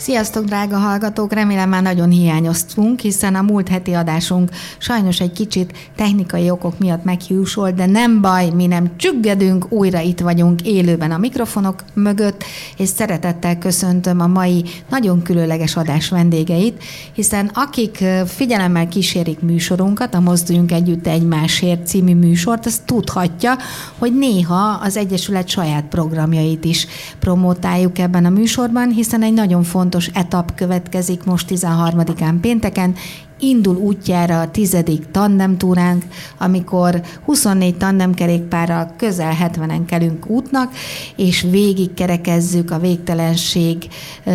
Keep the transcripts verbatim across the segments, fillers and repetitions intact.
Sziasztok, drága hallgatók! Remélem már nagyon hiányoztunk, hiszen a múlt heti adásunk sajnos egy kicsit technikai okok miatt meghiúsult, de nem baj, mi nem csüggedünk, újra itt vagyunk élőben a mikrofonok mögött, és szeretettel köszöntöm a mai nagyon különleges adás vendégeit, hiszen akik figyelemmel kísérik műsorunkat, a Mozduljunk Együtt Egymásért című műsort, az tudhatja, hogy néha az Egyesület saját programjait is promotáljuk ebben a műsorban, hiszen egy nagyon fontos Fontos etap következik most tizenharmadikán pénteken. Indul útjára a tizedik tandemtúránk, amikor huszonnégy tandemkerékpárral közel hetvenen kelünk útnak, és végigkerekezzük a végtelenség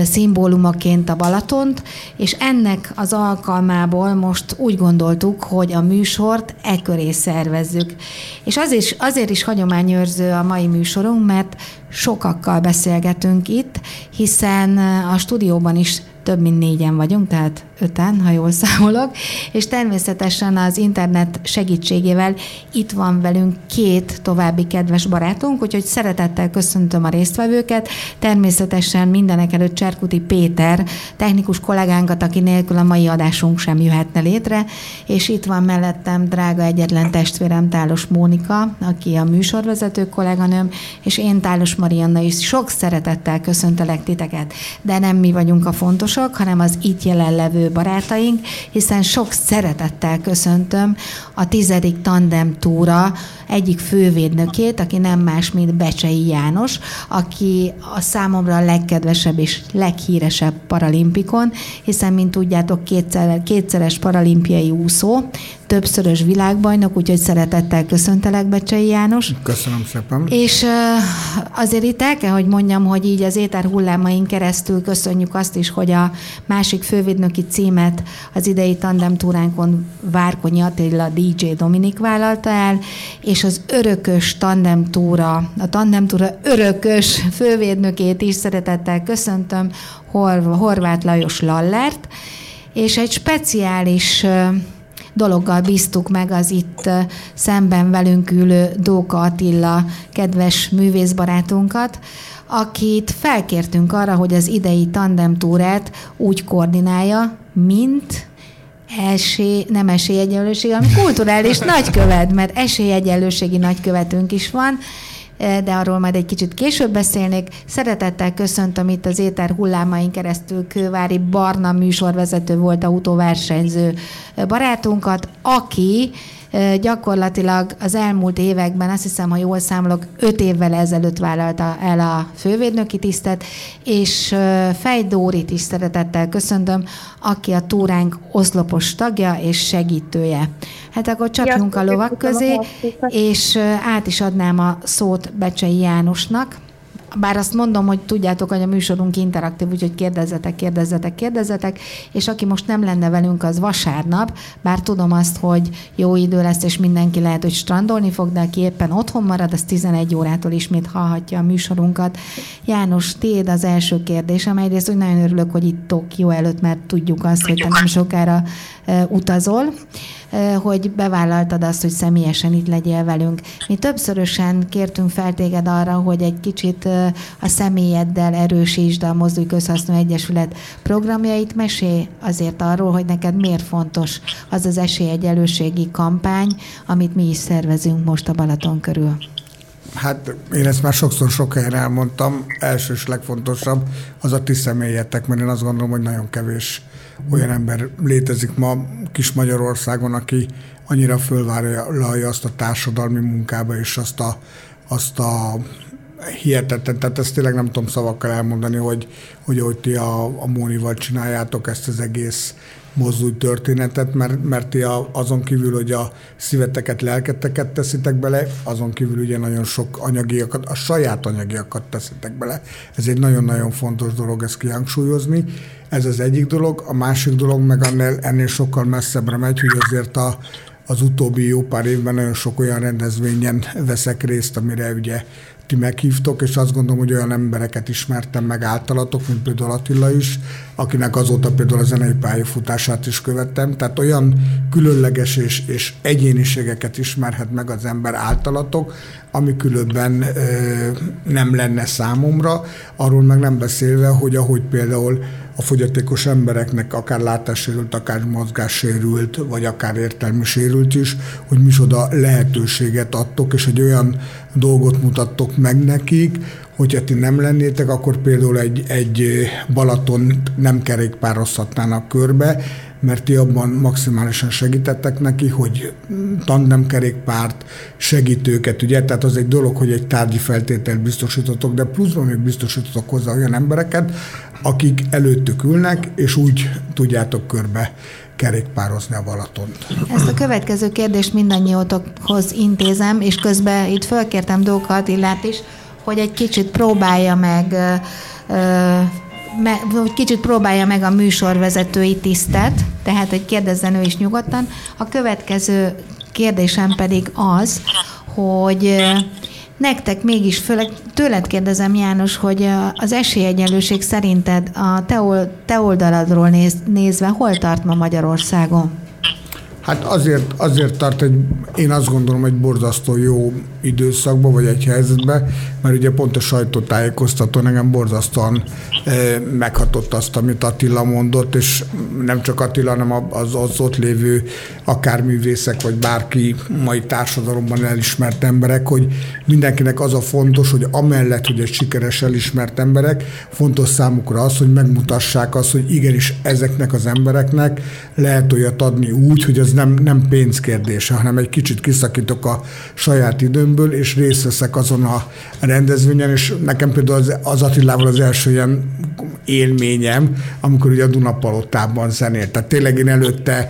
szimbólumaként a Balatont, és ennek az alkalmából most úgy gondoltuk, hogy a műsort e köré szervezzük. És az is, azért is hagyományőrző a mai műsorunk, mert sokakkal beszélgetünk itt, hiszen a stúdióban is több mint négyen vagyunk, tehát öten, ha jól számolok, és természetesen az internet segítségével itt van velünk két további kedves barátunk, úgyhogy szeretettel köszöntöm a résztvevőket, természetesen mindenek előtt Cserkuti Péter, technikus kollégánkat, aki nélkül a mai adásunk sem jöhetne létre, és itt van mellettem drága egyetlen testvérem, Tálos Mónika, aki a műsorvezető kolléganőm, és én, Tálos Marianna is sok szeretettel köszöntelek titeket, de nem mi vagyunk a fontos, hanem az itt jelenlevő barátaink, hiszen sok szeretettel köszöntöm a tizedik tandem túra egyik fővédnökét, aki nem más, mint Becsei János, aki a számomra a legkedvesebb és leghíresebb paralimpikon, hiszen, mint tudjátok, kétszer, kétszeres paralimpiai úszó, többszörös világbajnok, úgyhogy szeretettel köszöntelek, Becsei János. Köszönöm szépen. És azért itt el kell, hogy mondjam, hogy így az éter hullámain keresztül köszönjük azt is, hogy a másik fővédnöki címet az idei tandemtúránkon Várkonyi Attila dé dzsé Dominik vállalta el, és az örökös tandemtúra, a tandemtúra örökös fővédnökét is szeretettel köszöntöm, Hor- Horváth Lajos Lallert, és egy speciális dologgal bíztuk meg az itt szemben velünk ülő Dóka Attila kedves művészbarátunkat, akit felkértünk arra, hogy az idei tandemtúrát úgy koordinálja, mint esély, nem esélyegyenlőség, hanem kulturális nagykövet, mert esélyegyenlőségi nagykövetünk is van, de arról majd egy kicsit később beszélnék. Szeretettel köszöntöm itt az éter hullámain keresztül Kővári Barna műsorvezető volt, autóversenyző barátunkat, aki gyakorlatilag az elmúlt években, azt hiszem, ha jól számolok, öt évvel ezelőtt vállalta el a fővédnöki tisztet, és Fej Dórit is szeretettel köszöntöm, aki a túránk oszlopos tagja és segítője. Hát akkor csapjunk a lovak közé, és át is adnám a szót Becsei Jánosnak. Bár azt mondom, hogy tudjátok, hogy a műsorunk interaktív, úgyhogy kérdezzetek, kérdezzetek, kérdezzetek, és aki most nem lenne velünk, az vasárnap, bár tudom azt, hogy jó idő lesz, és mindenki lehet, hogy strandolni fog, de aki éppen otthon marad, az tizenegy órától ismét hallhatja a műsorunkat. János, tiéd az első kérdésem. Egyrészt úgy nagyon örülök, hogy itt Tokió előtt, mert tudjuk azt, hogy te nem sokára uh, utazol, uh, hogy bevállaltad azt, hogy személyesen itt legyél velünk. Mi többszörösen kértünk fel téged arra, hogy egy kicsit uh, a személyeddel erősítsd a Mozdulj Közhasznú Egyesület programjait. Mesélj azért arról, hogy neked miért fontos az az esélyegyenlőségi kampány, amit mi is szervezünk most a Balaton körül. Hát én ezt már sokszor sok helyen elmondtam, első és legfontosabb az a ti személyetek, mert én azt gondolom, hogy nagyon kevés olyan ember létezik ma kis Magyarországon, aki annyira fölvállalja azt a társadalmi munkába és azt a, azt a hihetetlen, tehát ezt tényleg nem tudom szavakkal elmondani, hogy hogy, hogy ti a, a Mónival csináljátok ezt az egész mozdulj történetet, mert, mert ti a, azon kívül, hogy a szíveteket, lelketeket teszitek bele, azon kívül ugye nagyon sok anyagiakat, a saját anyagiakat teszitek bele. Ez egy nagyon-nagyon fontos dolog, ezt kihangsúlyozni. Ez az egyik dolog. A másik dolog meg ennél, ennél sokkal messzebbre megy, hogy azért a az utóbbi jó pár évben nagyon sok olyan rendezvényen veszek részt, amire ugye ti meghívtok, és azt gondolom, hogy olyan embereket ismertem meg általatok, mint például Attila is, akinek azóta például a zenei pályafutását is követtem. Tehát olyan különleges és, és egyéniségeket ismerhet meg az ember általatok, ami különben ö, nem lenne számomra, arról meg nem beszélve, hogy ahogy például a fogyatékos embereknek akár látássérült, akár mozgássérült, vagy akár értelmi sérült is, hogy micsoda lehetőséget adtok, és egy olyan dolgot mutattok meg nekik, hogyha ti nem lennétek, akkor például egy, egy Balatont nem kerékpározhatnának körbe, mert ti abban maximálisan segítettek neki, hogy tandemkerékpárt, segítőket, ugye, tehát az egy dolog, hogy egy tárgyi feltételt biztosítotok, de pluszban még biztosítotok hozzá olyan embereket, akik előttük ülnek, és úgy tudjátok körbe kerékpározni a Balatont. Ezt a következő kérdést mindannyiótokhoz intézem, és közben itt fölkértem Dóka Attilát is, hogy egy kicsit próbálja meg ö, Me, hogy kicsit próbálja meg a műsorvezetői tisztet, tehát hogy kérdezzen ő is nyugodtan. A következő kérdésem pedig az, hogy nektek mégis, főleg tőled kérdezem, János, hogy az esélyegyenlőség szerinted a te, te oldaladról néz, nézve hol tart ma Magyarországon? Hát azért, azért tart egy, én azt gondolom, egy borzasztó jó időszakban, vagy egy helyzetben, mert ugye pont a sajtótájékoztatón engem borzasztóan eh, meghatott azt, amit Attila mondott, és nem csak Attila, hanem az, az ott lévő akár művészek, vagy bárki mai társadalomban elismert emberek, hogy mindenkinek az a fontos, hogy amellett, hogy egy sikeres elismert emberek, fontos számukra az, hogy megmutassák azt, hogy igenis ezeknek az embereknek lehet olyat adni úgy, hogy az nem, nem pénzkérdése, hanem egy kicsit kiszakítok a saját időmből, és részt veszek azon a rendezvényen, és nekem például az, az Attilával az első ilyen élményem, amikor ugye a Dunapalotában zenélt. Tehát tényleg én előtte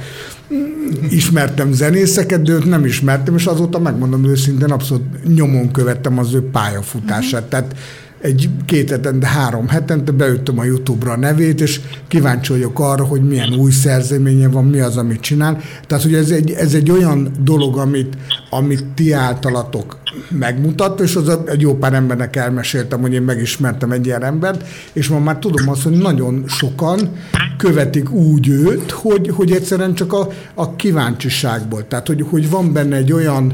ismertem zenészeket, de őt nem ismertem, és azóta megmondom őszintén, abszolút nyomon követtem az ő pályafutását. Mm-hmm. Tehát egy két hetente, három hetente beütöm a YouTube-ra a nevét, és kíváncsi vagyok arra, hogy milyen új szerzeménye van, mi az, amit csinál. Tehát, hogy ez egy, ez egy olyan dolog, amit, amit ti általatok megmutat, és az egy jó pár embernek elmeséltem, hogy én megismertem egy ilyen embert, és ma már tudom azt, hogy nagyon sokan követik úgy őt, hogy, hogy egyszerűen csak a, a kíváncsiságból. Tehát, hogy, hogy van benne egy olyan.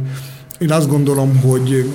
Én azt gondolom, hogy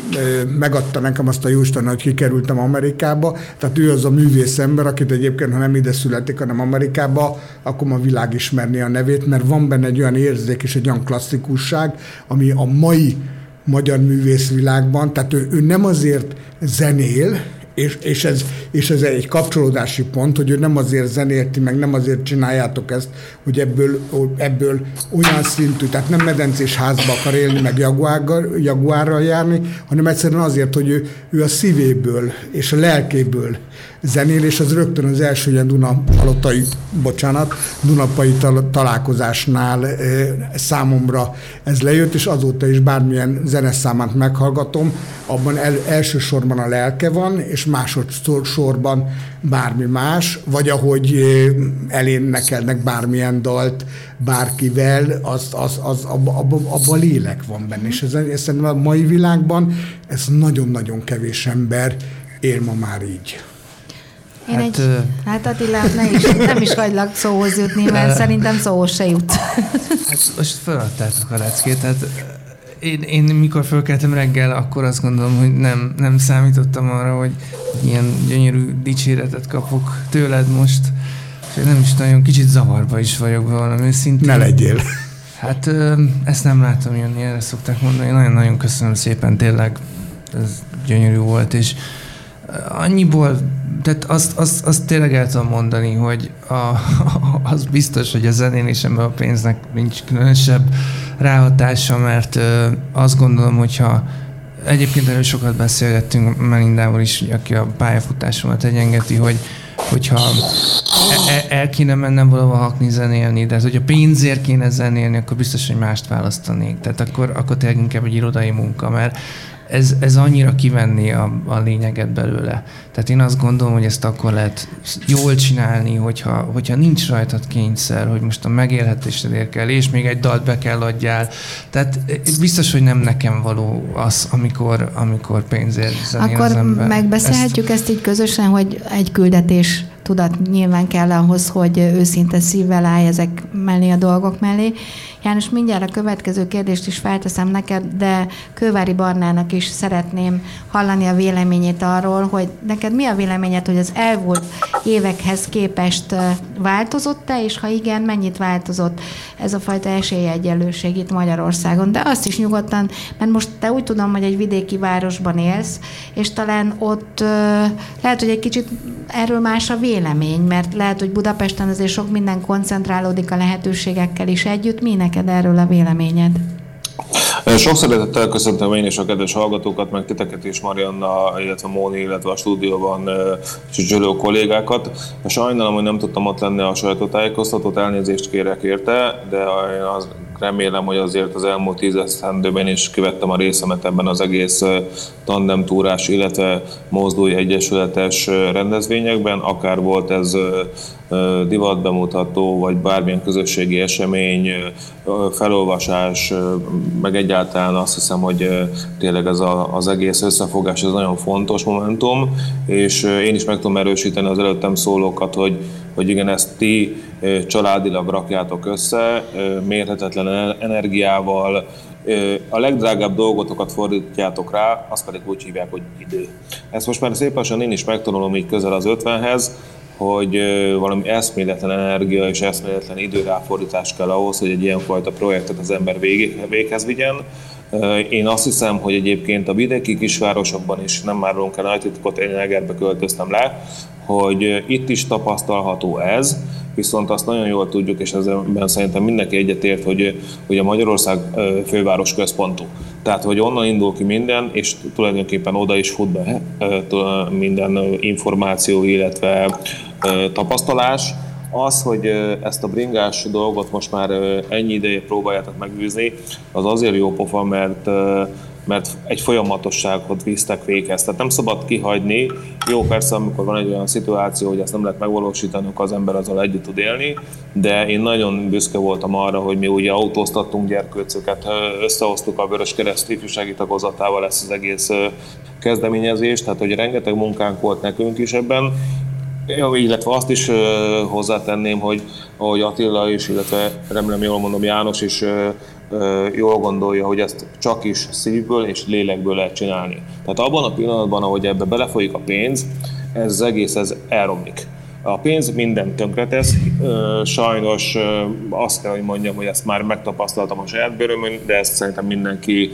megadta nekem azt a jóstan, hogy kikerültem Amerikába, tehát ő az a művész ember, akit egyébként, ha nem ide születik, hanem Amerikába, akkor ma világ ismerné a nevét, mert van benne egy olyan érzék és egy olyan klasszikusság, ami a mai magyar művészvilágban, tehát ő, ő nem azért zenél, És, és, ez, és ez egy kapcsolódási pont, hogy ő nem azért zenélti, meg nem azért csináljátok ezt, hogy ebből, ebből olyan szintű, tehát nem medencés házba akar élni, meg jaguárral, jaguárral járni, hanem egyszerűen azért, hogy ő, ő a szívéből és a lelkéből zenél, és az rögtön az első ilyen Dunapalotai, bocsánat, Dunapai tal- találkozásnál e, számomra ez lejött, és azóta is bármilyen zeneszámát meghallgatom, abban el, elsősorban a lelke van, és másodszorban bármi más, vagy ahogy elénekelnek bármilyen dalt bárkivel, az, az, az, abban abba, abba lélek van benne, és ez, ez szerintem a mai világban ez nagyon-nagyon kevés ember él ma már így. Én hát, egy, ö... hát Attila, ne is, nem is hagylak szóhoz jutni, mert de... szerintem szóhoz se jut. Hát most feladtátok a leckét, tehát én, én mikor fölkeltem reggel, akkor azt gondolom, hogy nem, nem számítottam arra, hogy ilyen gyönyörű dicséretet kapok tőled most, és én nem is nagyon, kicsit zavarba is vagyok valami őszintén. Ne legyél. Hát ö, ezt nem látom jönni, erre szokták mondani. Nagyon-nagyon köszönöm szépen, tényleg ez gyönyörű volt, és annyiból, tehát azt, azt, azt tényleg el tudom mondani, hogy a, az biztos, hogy a zenélésemben a pénznek nincs különösebb ráhatása, mert ö, azt gondolom, hogyha egyébként elő sokat beszélgettünk Melindával is, aki a pályafutásomat egyengeti, hogy hogyha el, el kéne mennem valahol hakni zenélni, de hogyha pénzért kéne zenélni, akkor biztos, hogy mást választanék. Tehát akkor, akkor tényleg inkább egy irodai munka, mert ez, ez annyira kivenni a, a lényeget belőle. Tehát én azt gondolom, hogy ezt akkor lehet jól csinálni, hogyha, hogyha nincs rajtad kényszer, hogy most a megélhetésre kell, és még egy dalt be kell adjál. Tehát biztos, hogy nem nekem való az, amikor, amikor pénzért zenél az ember. Akkor megbeszélhetjük ezt... ezt így közösen, hogy egy küldetés tudat nyilván kell ahhoz, hogy őszinte szívvel állj ezek mellé a dolgok mellé. János, mindjárt a következő kérdést is felteszem neked, de Kővári Barnának is szeretném hallani a véleményét arról, hogy neked mi a véleményed, hogy az elmúlt évekhez képest változott-e, és ha igen, mennyit változott ez a fajta esélyegyenlőség itt Magyarországon? De azt is nyugodtan, mert most te úgy tudom, hogy egy vidéki városban élsz, és talán ott lehet, hogy egy kicsit erről más a vélemény, mert lehet, hogy Budapesten azért sok minden koncentrálódik a lehetőségekkel is együtt. Mi neked erről a véleményed? Sok szeretettel köszöntöm én és a kedves hallgatókat, meg titeket is, Marianna, illetve Móni, illetve a stúdióban csücsülő kollégákat. Sajnálom, hogy nem tudtam ott lenni a sajtótájékoztatót, elnézést kérek érte, de én azt remélem, hogy azért az elmúlt tíz esztendőben is kivettem a részemet ebben az egész tandemtúrás, illetve mozdulj egyesületes rendezvényekben, akár volt ez divatbemutató, vagy bármilyen közösségi esemény, felolvasás, meg egyáltalán azt hiszem, hogy tényleg ez a, az egész összefogás, ez nagyon fontos momentum, és én is meg tudom erősíteni az előttem szólókat, hogy, hogy igen, ezt ti családilag rakjátok össze, mérhetetlen energiával, a legdrágább dolgotokat fordítjátok rá, azt pedig úgy hívják, hogy idő. Ezt most már szépen én is megtanulom így közel az ötvenhez, hogy valami eszméletlen energia és eszméletlen időráfordítás kell ahhoz, hogy egy ilyenfajta projektet az ember vég- véghez vigyen. Én azt hiszem, hogy egyébként a vidéki kisvárosokban is, nem már rólunk el nagy titkot, én Egerbe költöztem le, hogy itt is tapasztalható ez, viszont azt nagyon jól tudjuk, és ezzel szerintem mindenki egyetért, hogy, hogy a Magyarország főváros központú. Tehát, hogy onnan indul ki minden, és tulajdonképpen oda is fut be minden információ, illetve tapasztalás. Az, hogy ezt a bringás dolgot most már ennyi ideje próbáljátok megűzni, az azért jó pofa, mert, mert egy folyamatosságot visztek véghez. Tehát nem szabad kihagyni. Jó, persze, amikor van egy olyan szituáció, hogy ezt nem lehet megvalósítani, akkor az ember azzal együtt tud élni, de én nagyon büszke voltam arra, hogy mi ugye autóztattunk gyerkőcöket, összehoztuk a Vöröskereszt ifjúsági tagozatával ezt az egész kezdeményezést, tehát hogy rengeteg munkánk volt nekünk is ebben. Jó, illetve azt is hozzátenném, hogy, hogy Attila is, illetve remélem jól mondom, János is ö, ö, jól gondolja, hogy ezt csak is szívből és lélekből lehet csinálni. Tehát abban a pillanatban, ahogy ebbe belefolyik a pénz, ez az egész ez elromlik. A pénz mindent tönkretesz, sajnos azt kell, hogy mondjam, hogy ezt már megtapasztaltam a saját bőrömön, de ezt szerintem mindenki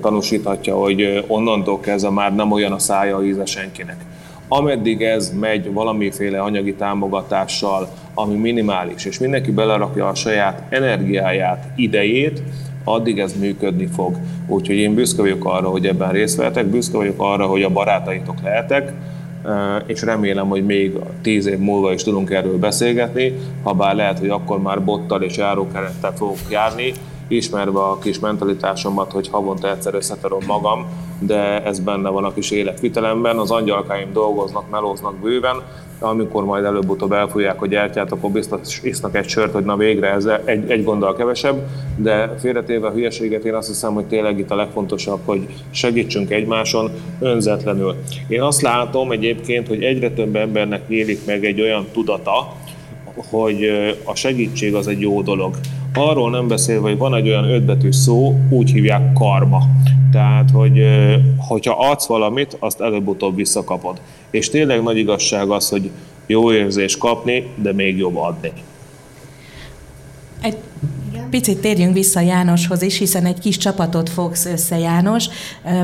tanúsíthatja, hogy onnantól kezdve már nem olyan a szája íze senkinek. Ameddig ez megy valamiféle anyagi támogatással, ami minimális, és mindenki belerakja a saját energiáját, idejét, addig ez működni fog. Úgyhogy én büszke vagyok arra, hogy ebben részt vettek, büszke vagyok arra, hogy a barátaitok lehetek, és remélem, hogy még tíz év múlva is tudunk erről beszélgetni, ha bár lehet, hogy akkor már bottal és járókerettel fogok járni, ismerve a kis mentalitásomat, hogy havonta egyszer összetörom magam, de ez benne van a kis életvitelemben. Az angyalkáim dolgoznak, melóznak bőven, amikor majd előbb-utóbb elfújják a gyertyát, akkor biztos isznak egy sört, hogy na végre ez egy, egy gonddal kevesebb, de félretéve a hülyeséget én azt hiszem, hogy tényleg itt a legfontosabb, hogy segítsünk egymáson önzetlenül. Én azt látom egyébként, hogy egyre több embernek nyílik meg egy olyan tudata, hogy a segítség az egy jó dolog. Arról nem beszélve, hogy van egy olyan ötbetű szó, úgy hívják karma. Tehát, hogy hogyha adsz valamit, azt előbb-utóbb visszakapod. És tényleg nagy igazság az, hogy jó érzés kapni, de még jobb adni. Egy picit térjünk vissza Jánoshoz is, hiszen egy kis csapatot fogsz össze, János.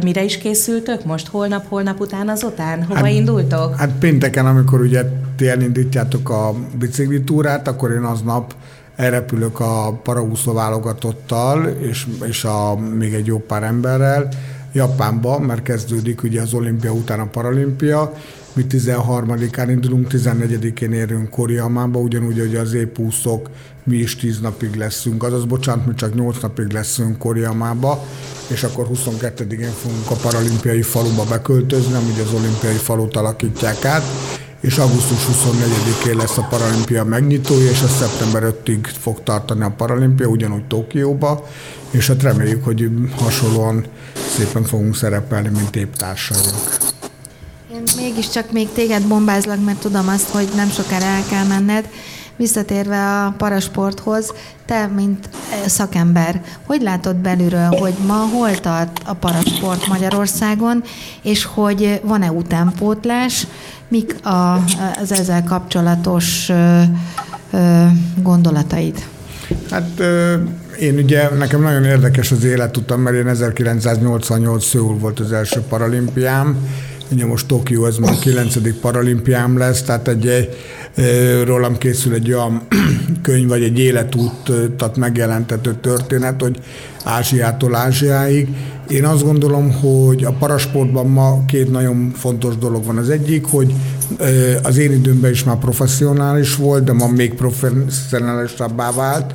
Mire is készültök most? Holnap, holnap után, azután? Hova hát, indultok? Hát pénteken, amikor ugye ti elindítjátok a biciklitúrát, akkor én aznap elrepülök a paraúszó válogatottal, és, és a, még egy jó pár emberrel, Japánba, mert kezdődik ugye az olimpia után a paralimpia. Mi tizenharmadikán indulunk, tizennegyedikén érünk Kóriamánba, ugyanúgy, hogy az épuszok, mi is tíz napig leszünk, azaz bocsánat, mi csak nyolc napig leszünk Kóriamába, és akkor huszonkettedikén fogunk a paralimpiai faluba beköltözni, amíg az olimpiai falut alakítják át, és augusztus huszonnegyedikén lesz a paralimpia megnyitója, és a szeptember ötödikéig fog tartani a paralimpia, ugyanúgy Tokióba, és hát reméljük, hogy hasonlóan szépen fogunk szerepelni, mint évtársaink. Én mégiscsak még téged bombázlak, mert tudom azt, hogy nem sokára el kell menned. Visszatérve a parasporthoz, te, mint szakember, hogy látod belülről, hogy ma hol tart a parasport Magyarországon, és hogy van-e utánpótlás, mik a, az ezzel kapcsolatos ö, ö, gondolataid? Hát... Ö... Én ugye, nekem nagyon érdekes az életutam, mert én ezerkilencszáznyolcvannyolc Szöul volt az első paralimpiám, ugye most Tokió, ez már a kilencedik paralimpiám lesz, tehát egy, egy rólam készül egy olyan könyv, vagy egy életútat megjelentető történet, hogy Ázsiától Ázsiáig. Én azt gondolom, hogy a parasportban ma két nagyon fontos dolog van. Az egyik, hogy az én időmben is már professzionális volt, de ma még professzionálisabbá vált.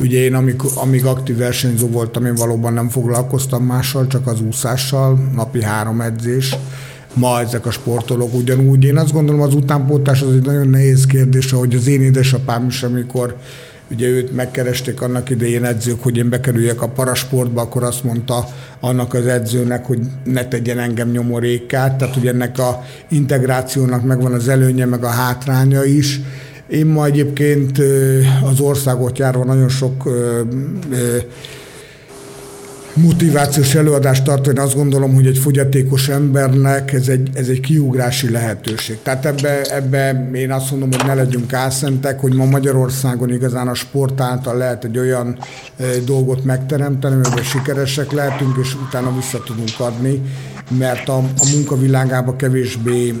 Ugye én, amíg, amíg aktív versenyzó voltam, én valóban nem foglalkoztam mással, csak az úszással, napi három edzés. Ma ezek a sportolók ugyanúgy. Én azt gondolom, az utánpótlás az egy nagyon nehéz kérdés, ahogy az én édesapám is, amikor ugye őt megkeresték annak idején edzők, hogy én bekerüljek a parasportba, akkor azt mondta annak az edzőnek, hogy ne tegyen engem nyomorékát. Tehát ugye ennek a integrációnak megvan az előnye, meg a hátránya is. Én ma egyébként az országot járva nagyon sok motivációs előadást tartani, azt gondolom, hogy egy fogyatékos embernek ez egy, ez egy kiugrási lehetőség. Tehát ebbe, ebbe én azt mondom, hogy ne legyünk álszentek, hogy ma Magyarországon igazán a sport által lehet egy olyan dolgot megteremteni, amiben sikeresek lehetünk, és utána vissza tudunk adni, mert a, a munkavilágába kevésbé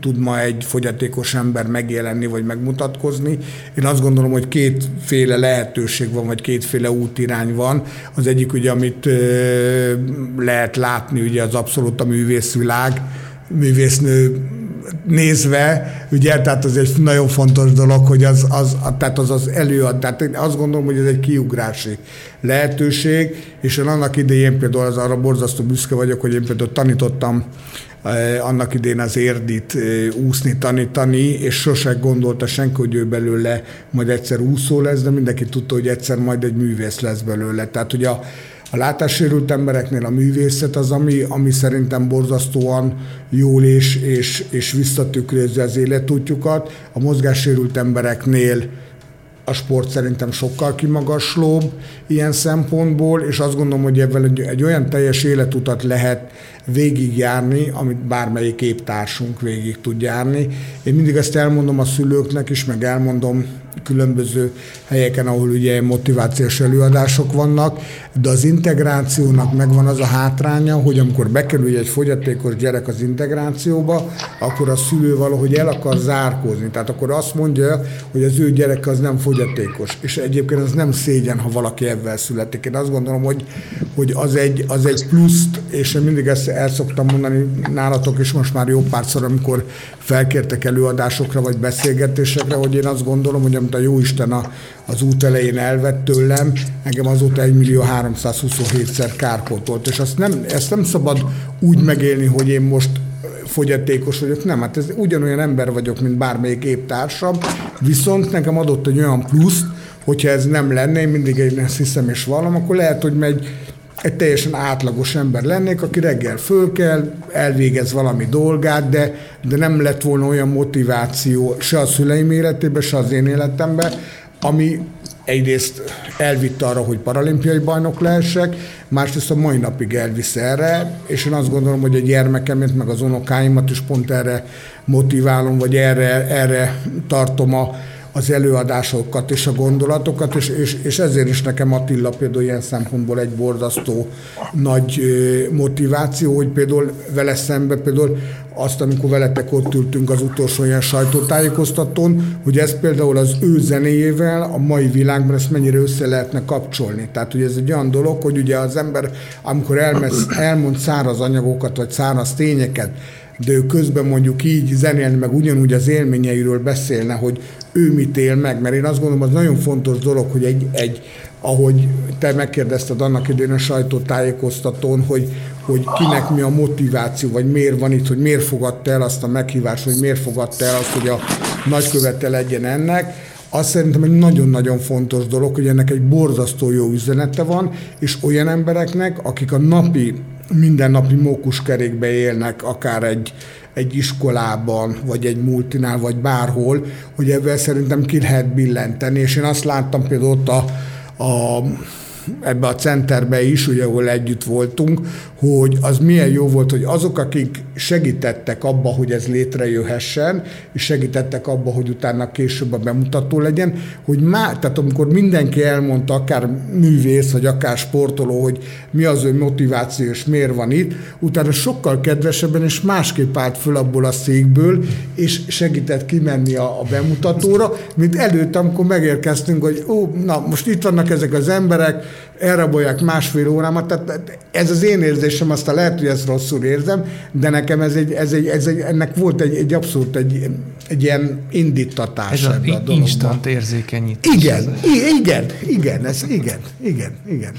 tud ma egy fogyatékos ember megjelenni, vagy megmutatkozni. Én azt gondolom, hogy kétféle lehetőség van, vagy kétféle útirány van. Az egyik, ugye, amit ö, lehet látni, ugye az abszolút a művészvilág, művésznő nézve, ugye, tehát az egy nagyon fontos dolog, hogy az az, tehát az, az előad, tehát én azt gondolom, hogy ez egy kiugrási lehetőség, és én annak idején például az arra borzasztó büszke vagyok, hogy én például tanítottam annak idén az érdit úszni, tanítani, és sose gondolta senki, hogy ő belőle majd egyszer úszó lesz, de mindenki tudta, hogy egyszer majd egy művész lesz belőle. Tehát, hogy a, a látássérült embereknél a művészet az, ami, ami szerintem borzasztóan jól és, és, és visszatükrözi az életútjukat. A mozgássérült embereknél a sport szerintem sokkal kimagaslóbb ilyen szempontból, és azt gondolom, hogy ebben egy, egy olyan teljes életutat lehet végigjárni, amit bármelyik képtársunk végig tud járni. Én mindig ezt elmondom a szülőknek is, meg elmondom különböző helyeken, ahol ugye motivációs előadások vannak, de az integrációnak megvan az a hátránya, hogy amikor bekerül egy fogyatékos gyerek az integrációba, akkor a szülő valahogy el akar zárkózni. Tehát akkor azt mondja, hogy az ő gyereke az nem fogyatékos, és egyébként az nem szégyen, ha valaki ebben születik. Én azt gondolom, hogy, hogy az, egy, az egy pluszt, és én mindig ezt el szoktam mondani nálatok, és most már jó párszor, amikor felkértek előadásokra, vagy beszélgetésekre, hogy én azt gondolom, hogy amit a Jóisten a, az út elején elvett tőlem, engem azóta egymillió-háromszázhuszonhétszer kárpótolt. És azt nem, ezt nem szabad úgy megélni, hogy én most fogyatékos vagyok. Nem, hát ez ugyanolyan ember vagyok, mint bármelyik évtársam, viszont nekem adott egy olyan pluszt, hogyha ez nem lenne, én mindig ezt hiszem és vallom, akkor lehet, hogy megy egy teljesen átlagos ember lennék, aki reggel föl kell, elvégez valami dolgát, de, de nem lett volna olyan motiváció se a szüleim életében, se az én életemben, ami egyrészt elvitte arra, hogy paralimpiai bajnok lehessek, másrészt a mai napig elvisz erre, és én azt gondolom, hogy a gyermekemet, meg az unokáimat is pont erre motiválom, vagy erre, erre tartom a az előadásokat és a gondolatokat, és, és, és ezért is nekem Attila például ilyen szempontból egy borzasztó nagy motiváció, hogy például vele szemben például azt, amikor veletek ott ültünk az utolsó ilyen sajtótájékoztatón, hogy ez például az ő zenéjével a mai világban ezt mennyire össze lehetne kapcsolni. Tehát, hogy ez egy olyan dolog, hogy ugye az ember, amikor elmesz, elmond száraz anyagokat, vagy száraz tényeket, de ő közben mondjuk így zenélni, meg ugyanúgy az élményeiről beszélne, hogy ő mit él meg, mert én azt gondolom, az nagyon fontos dolog, hogy egy, egy ahogy te megkérdezted annak idején a sajtótájékoztatón, hogy, hogy kinek mi a motiváció, vagy miért van itt, hogy miért fogadta el azt a meghívást, hogy miért fogadta el azt, hogy a nagykövete legyen ennek, azt szerintem egy nagyon-nagyon fontos dolog, hogy ennek egy borzasztó jó üzenete van, és olyan embereknek, akik a napi, mindennapi mókuskerékbe élnek, akár egy, egy iskolában, vagy egy multinál, vagy bárhol, hogy ebben szerintem ki lehet billenteni. És én azt láttam például ott a, a, ebbe a centerbe is, ugye, ahol együtt voltunk, hogy az milyen jó volt, hogy azok, akik segítettek abba, hogy ez létrejöhessen, és segítettek abba, hogy utána később a bemutató legyen, hogy már, tehát amikor mindenki elmondta, akár művész, vagy akár sportoló, hogy mi az ő motiváció, és miért van itt, utána sokkal kedvesebben, és másképp állt föl abból a székből, és segített kimenni a, a bemutatóra, mint előtt, amikor megérkeztünk, hogy ó, na, most itt vannak ezek az emberek, elrabolják másfél órámat, tehát ez az én érzésem, aztán lehet, hogy ezt rosszul érzem, de nekem ez egy, ez egy, ez egy ennek volt egy, egy abszolút egy, egy ilyen indítatás ebben a dologban. Ez az instant érzékenyítés. Igen, igen, igen, ez igen, igen, igen.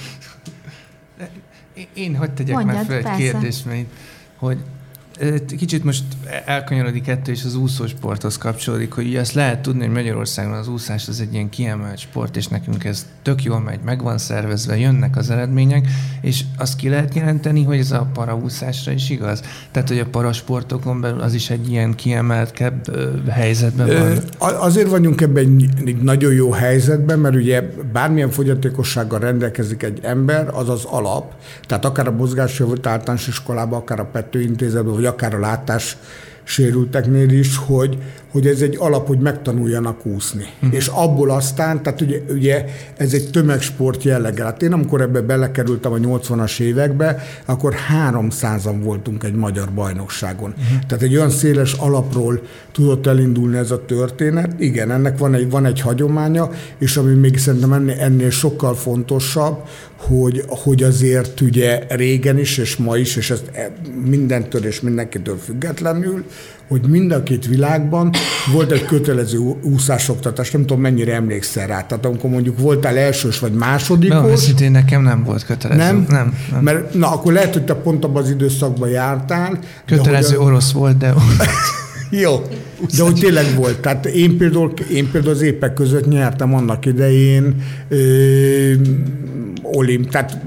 Én hogy tegyek Mondjad, már fel egy persze. kérdést, mert hogy kicsit most elkanyarodik ettől, és az úszósporthoz kapcsolódik, hogy ugye azt lehet tudni, hogy Magyarországon az úszás az egy ilyen kiemelt sport, és nekünk ez tök jól megy, meg van szervezve, jönnek az eredmények, és azt ki lehet jelenteni, hogy ez a paraúszásra is igaz? Tehát, hogy a parasportokon belül az is egy ilyen kiemeltebb helyzetben van? Azért vagyunk ebben egy nagyon jó helyzetben, mert ugye bármilyen fogyatékossággal rendelkezik egy ember, az az alap. Tehát akár a mozgásjavult általános iskolában, akár a Pető Intézetben, vagy akár a látássérülteknél is, hogy, hogy ez egy alap, hogy megtanuljanak úszni. Mm. És abból aztán, tehát ugye, ugye ez egy tömegsport jelleggel. Hát én amikor ebbe belekerültem a nyolcvanas évekbe, akkor háromszázan voltunk egy magyar bajnokságon. Mm. Tehát egy olyan széles alapról tudott elindulni ez a történet. Igen, ennek van egy, van egy hagyománya, és ami még szerintem ennél, ennél sokkal fontosabb, Hogy, hogy azért ugye régen is, és ma is, és ez mindentől és mindenkitől függetlenül, hogy mind a két világban volt egy kötelező úszásoktatás, nem tudom, mennyire emlékszel rá. Tehát amikor mondjuk voltál elsős vagy másodikos... De nekem nem volt kötelező. Nem? Nem, nem. Mert, na, akkor lehet, hogy te pont abban az időszakban jártál. Kötelező a... orosz volt, de... Jó, de hogy tényleg volt. Tehát én például, én például az épek között nyertem annak idején ö, olimp, tehát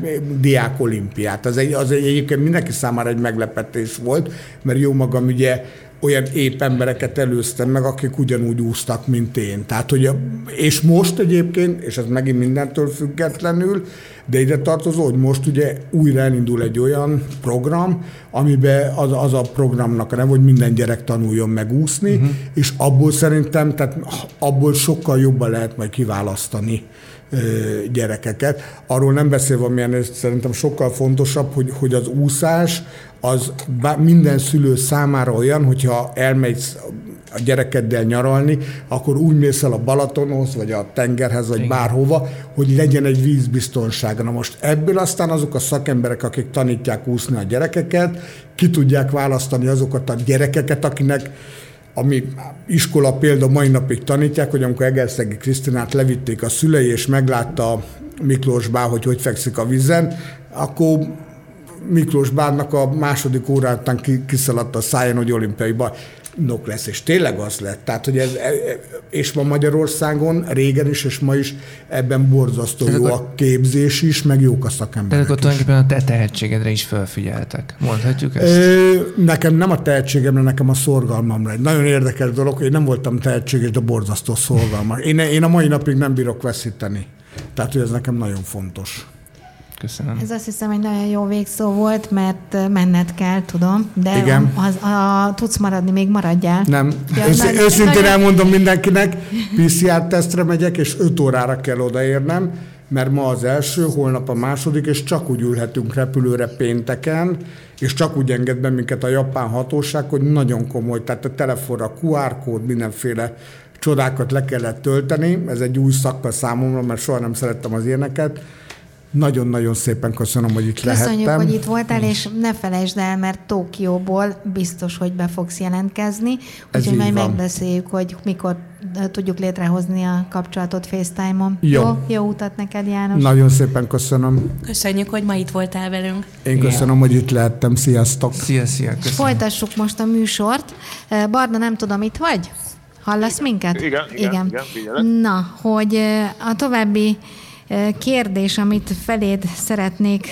diák olimpiát. Az, egy, az egy, egyébként mindenki számára egy meglepetés volt, mert jó magam ugye olyan ép embereket előztem meg, akik ugyanúgy úsztak, mint én. Tehát, hogy a, és most egyébként, és ez megint mindentől függetlenül, de ide tartozó, hogy most ugye újra elindul egy olyan program, amiben az, az a programnak a neve, hogy minden gyerek tanuljon megúszni, uh-huh. és abból szerintem, tehát abból sokkal jobban lehet majd kiválasztani ö, gyerekeket. Arról nem beszélve, milyen szerintem sokkal fontosabb, hogy, hogy az úszás az minden szülő számára olyan, hogyha elmegy a gyerekeddel nyaralni, akkor úgy mész el a Balatonhoz, vagy a tengerhez, vagy Igen. bárhova, hogy legyen egy vízbiztonság. Na most ebből aztán azok a szakemberek, akik tanítják úszni a gyerekeket, ki tudják választani azokat a gyerekeket, akinek ami iskola példa mai napig tanítják, hogy amikor Egerszegi Krisztinát levitték a szülei, és meglátta Miklós Bár, hogy hogy fekszik a vízen, akkor Miklós Bárnak a második órán után kiszaladt a száján, hogy olimpiai bajnok lesz, és tényleg az lett. Tehát, hogy ez, és ma Magyarországon régen is, és ma is ebben borzasztó tehát jó akkor, a képzés is, meg jók a szakemberek. Tehát akkor tulajdonképpen a te tehetségedre is felfigyeltek. Mondhatjuk ezt? Ö, nekem nem a tehetségemre, nekem a szorgalmamra. Egy nagyon érdekes dolog, én nem voltam tehetséges, de borzasztó szorgalmas. Én, én a mai napig nem bírok veszíteni. Tehát, hogy ez nekem nagyon fontos. Köszönöm. Ez azt hiszem egy nagyon jó végszó volt, mert menned kell, tudom. De igen. Az, a, tudsz maradni, még maradjál. Nem. Ja, Össz, nagy, őszintén nagy... elmondom mindenkinek, pé cé er-tesztre megyek, és öt órára kell odaérnem, mert ma az első, holnap a második, és csak úgy ülhetünk repülőre pénteken, és csak úgy enged be minket a japán hatóság, hogy nagyon komoly, tehát a telefonra kú er kód, mindenféle csodákat le kellett tölteni. Ez egy új szakasz számomra, mert soha nem szerettem az ilyeneket. Nagyon-nagyon szépen köszönöm, hogy itt Köszönjük, lehettem. Köszönjük, hogy itt voltál, és ne felejtsd el, mert Tokióból biztos, hogy be fogsz jelentkezni. Úgyhogy majd van. Megbeszéljük, hogy mikor tudjuk létrehozni a kapcsolatot FaceTime-on. Jó. Jó, jó utat neked, János. Nagyon szépen köszönöm. Köszönjük, hogy ma itt voltál velünk. Én köszönöm, hogy itt lehettem. Sziasztok. Szia, szia, köszönöm. Folytassuk most a műsort. Barna, nem tudom, itt vagy? Hallasz minket? Igen, igen, igen. igen Na, hogy a további kérdés, amit feléd szeretnék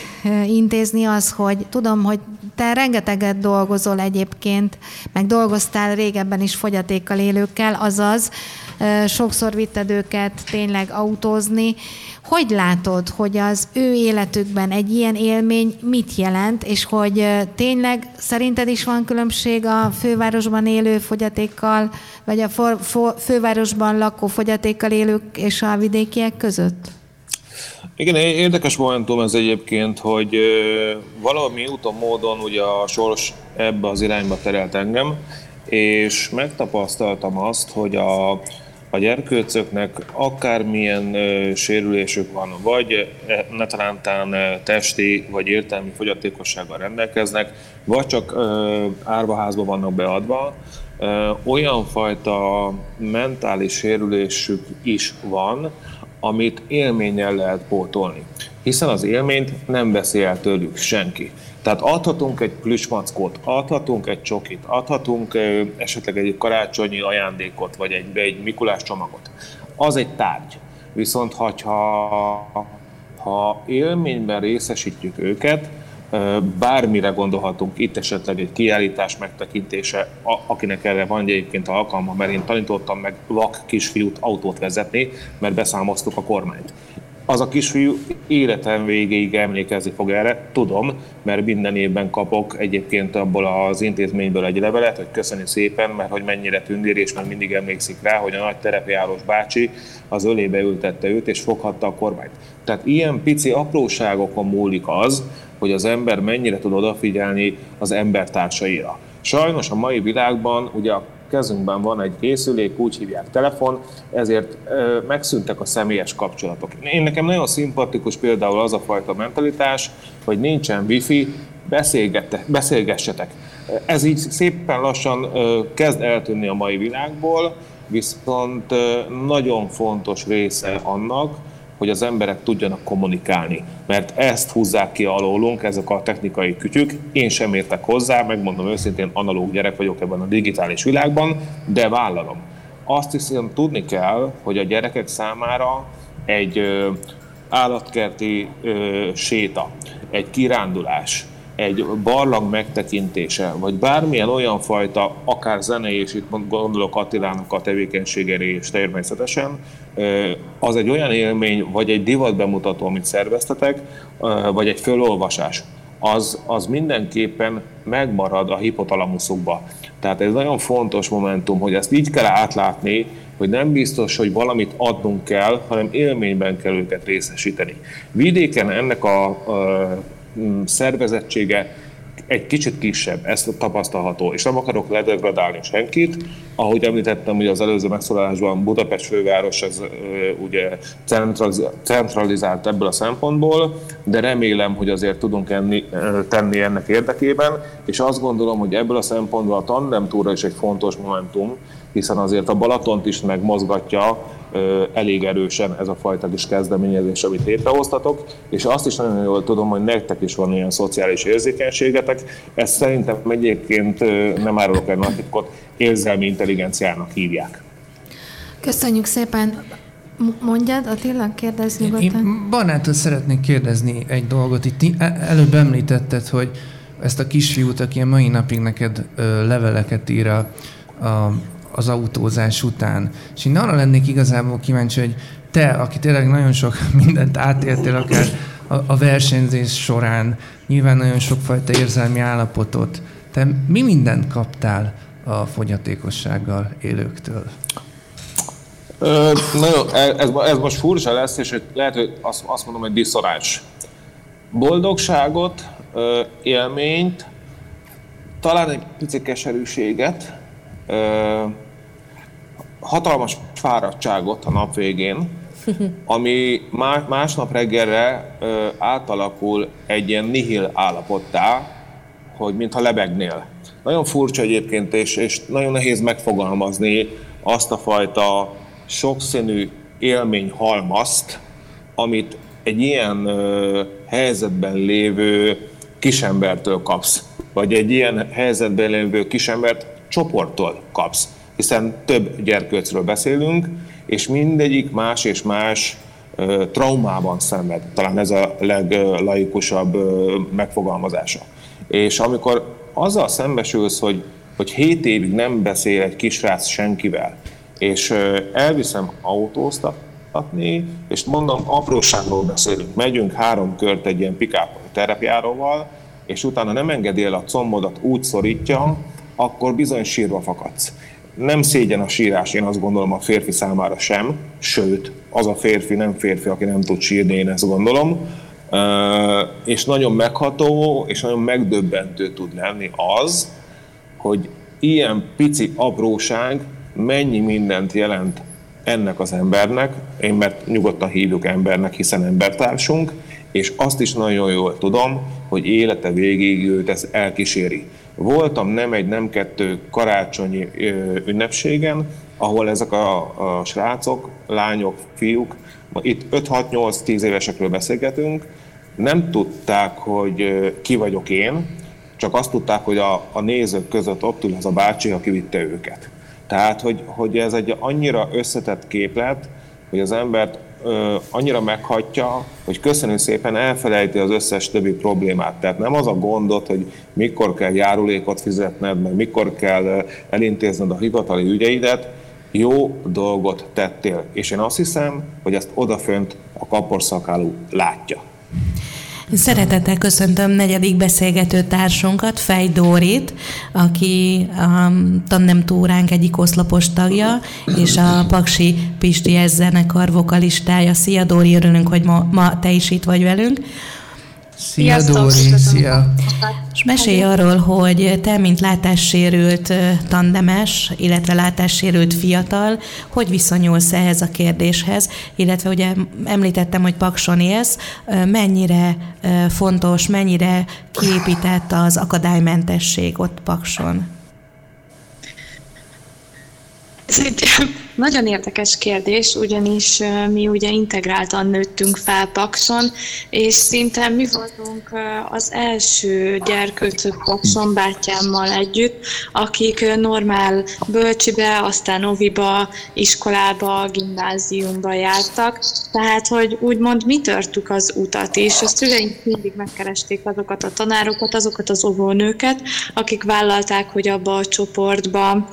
intézni az, hogy tudom, hogy te rengeteget dolgozol egyébként, meg dolgoztál régebben is fogyatékkal élőkkel, azaz sokszor vitted őket tényleg autózni. Hogy látod, hogy az ő életükben egy ilyen élmény mit jelent, és hogy tényleg szerinted is van különbség a fővárosban élő fogyatékkal, vagy a for- for- fővárosban lakó fogyatékkal élők és a vidékiek között? Igen, érdekes momentum ez egyébként, hogy valami úton, módon ugye a sors ebbe az irányba terelt engem, és megtapasztaltam azt, hogy a, a gyerkőcöknek akármilyen ö, sérülésük van, vagy netalántán testi vagy értelmi fogyatékossággal rendelkeznek, vagy csak ö, árvaházba vannak beadva, ö, olyan fajta mentális sérülésük is van, amit élménnyel lehet pótolni, hiszen az élményt nem veszi el tőlük senki. Tehát adhatunk egy plüsmackót, adhatunk egy csokit, adhatunk esetleg egy karácsonyi ajándékot, vagy egy, egy Mikulás csomagot. Az egy tárgy. Viszont ha, ha élményben részesítjük őket, bármire gondolhatunk, itt esetleg egy kiállítás megtekintése, akinek erre van egyébként alkalma, mert én tanítottam meg vak kisfiút autót vezetni, mert beszámoztuk a kormányt. Az a kisfiú életem végéig emlékezni fog erre, tudom, mert minden évben kapok egyébként abból az intézményből egy levelet, hogy köszönjük szépen, mert hogy mennyire tündér, és még mindig emlékszik rá, hogy a nagy terepjárós bácsi az ölébe ültette őt, és foghatta a kormányt. Tehát ilyen pici apróságokon múlik az, hogy az ember mennyire tud odafigyelni az embertársaira. Sajnos a mai világban ugye a kezünkben van egy készülék, úgy hívják telefon, ezért ö, megszűntek a személyes kapcsolatok. Én nekem nagyon szimpatikus például az a fajta mentalitás, hogy nincsen wifi, beszélgessetek. Ez így szépen lassan ö, kezd eltűnni a mai világból, viszont ö, nagyon fontos része annak, hogy az emberek tudjanak kommunikálni. Mert ezt húzzák ki alólunk, ezek a technikai kütyük. Én sem értek hozzá, megmondom őszintén, analóg gyerek vagyok ebben a digitális világban, de vállalom. Azt hiszem, tudni kell, hogy a gyerekek számára egy ö, állatkerti ö, séta, egy kirándulás, egy barlang megtekintése, vagy bármilyen olyan fajta, akár zenei, és itt gondolok Attilának a tevékenységére és természetesen, az egy olyan élmény, vagy egy divatbemutató, amit szerveztetek, vagy egy fölolvasás, az, az mindenképpen megmarad a hipotalamuszukba. Tehát ez nagyon fontos momentum, hogy ezt így kell átlátni, hogy nem biztos, hogy valamit adnunk kell, hanem élményben kell őket részesíteni. Vidéken ennek a, a szervezettsége egy kicsit kisebb, ez tapasztalható, és nem akarok ledegradálni senkit. Ahogy említettem, ugye az előző megszólalásban Budapest főváros ez ugye centralizált ebből a szempontból, de remélem, hogy azért tudunk enni, tenni ennek érdekében, és azt gondolom, hogy ebből a szempontból a tandemtúra is egy fontos momentum, hiszen azért a Balatont is megmozgatja elég erősen ez a fajta kis kezdeményezés, amit létrehoztatok, és azt is nagyon jól tudom, hogy nektek is van olyan szociális érzékenységetek, ez szerintem egyébként, nem árulok el nagy titkot, érzelmi intelligenciának hívják. Köszönjük szépen! Mondjad, Attila, kérdezz nyugodtan. Én Barnától szeretnék kérdezni egy dolgot. Itt előbb említetted, hogy ezt a kisfiút, aki a mai napig neked leveleket ír a, a az autózás után. És én arra lennék igazából kíváncsi, hogy te, aki tényleg nagyon sok mindent átéltél, akár a a, a versenyzés során nyilván nagyon sokfajta érzelmi állapotot. Te mi mindent kaptál a fogyatékossággal élőktől? Ö, na jó, ez, ez most furcsa lesz, és lehet, hogy azt, azt mondom, hogy diszonáns. Boldogságot, élményt, talán egy pici keserűséget, hatalmas fáradtságot a nap végén, ami másnap reggelre átalakul egy ilyen nihil állapottá, hogy mintha lebegnél. Nagyon furcsa egyébként, és, és nagyon nehéz megfogalmazni azt a fajta sokszínű élményhalmazt, amit egy ilyen ö, helyzetben lévő kisembertől kapsz, vagy egy ilyen helyzetben lévő kisembert csoporttól kapsz, hiszen több gyerkőcről beszélünk, és mindegyik más és más ö, traumában szenved. Talán ez a leglaikusabb ö, megfogalmazása. És amikor azzal szembesülsz, hogy, hogy hét évig nem beszél egy kisrác senkivel, és ö, elviszem autóztatni, és mondom, apróságról beszélünk, megyünk három kört egy ilyen pick-up terepjáróval, és utána nem engedél a combodat úgy szorítja, akkor bizony sírva fakadsz. Nem szégyen a sírás, én azt gondolom a férfi számára sem, sőt, az a férfi nem férfi, aki nem tud sírni, én ezt gondolom. És nagyon megható és nagyon megdöbbentő tud lenni az, hogy ilyen pici apróság mennyi mindent jelent ennek az embernek, én mert nyugodtan hívjuk embernek, hiszen embertársunk, és azt is nagyon jól tudom, hogy élete végéig őt ez elkíséri. Voltam nem egy, nem kettő karácsonyi ünnepségen, ahol ezek a, a srácok, lányok, fiúk, itt öt-hat-nyolc-tíz évesekről beszélgetünk, nem tudták, hogy ki vagyok én, csak azt tudták, hogy a, a nézők között ott ül az a bácsi, aki vitte őket. Tehát, hogy, hogy ez egy annyira összetett képlet, hogy az embert ö, annyira meghatja, hogy köszönjük szépen elfelejti az összes többi problémát. Tehát nem az a gondot, hogy mikor kell járulékot fizetned, meg mikor kell elintézned a hivatali ügyeidet, jó dolgot tettél. És én azt hiszem, hogy ezt odafönt a kaporszakálú látja. Szeretettel köszöntöm negyedik beszélgető társunkat, Fej Dórit, aki a tandemtúránk egyik oszlopos tagja, és a Paksi Pisti ez zenekar vokalistája. Szia Dóri, örülünk, hogy ma, ma te is itt vagy velünk. Szia Dóri, szia! És mesélj arról, hogy te, mint látássérült tandemes, illetve látássérült fiatal, hogy viszonyulsz ehhez a kérdéshez, illetve ugye említettem, hogy Pakson élsz, mennyire fontos, mennyire kiépített az akadálymentesség ott Pakson? Ez egy nagyon érdekes kérdés, ugyanis mi ugye integráltan nőttünk fel Pakson, és szinte mi voltunk az első gyerkőcök Pakson bátyámmal együtt, akik normál bölcsibe, aztán oviba, iskolába, gimnáziumba jártak. Tehát, hogy úgymond mi törtük az utat, és a szüleink mindig megkeresték azokat a tanárokat, azokat az óvónőket, akik vállalták, hogy abba a csoportba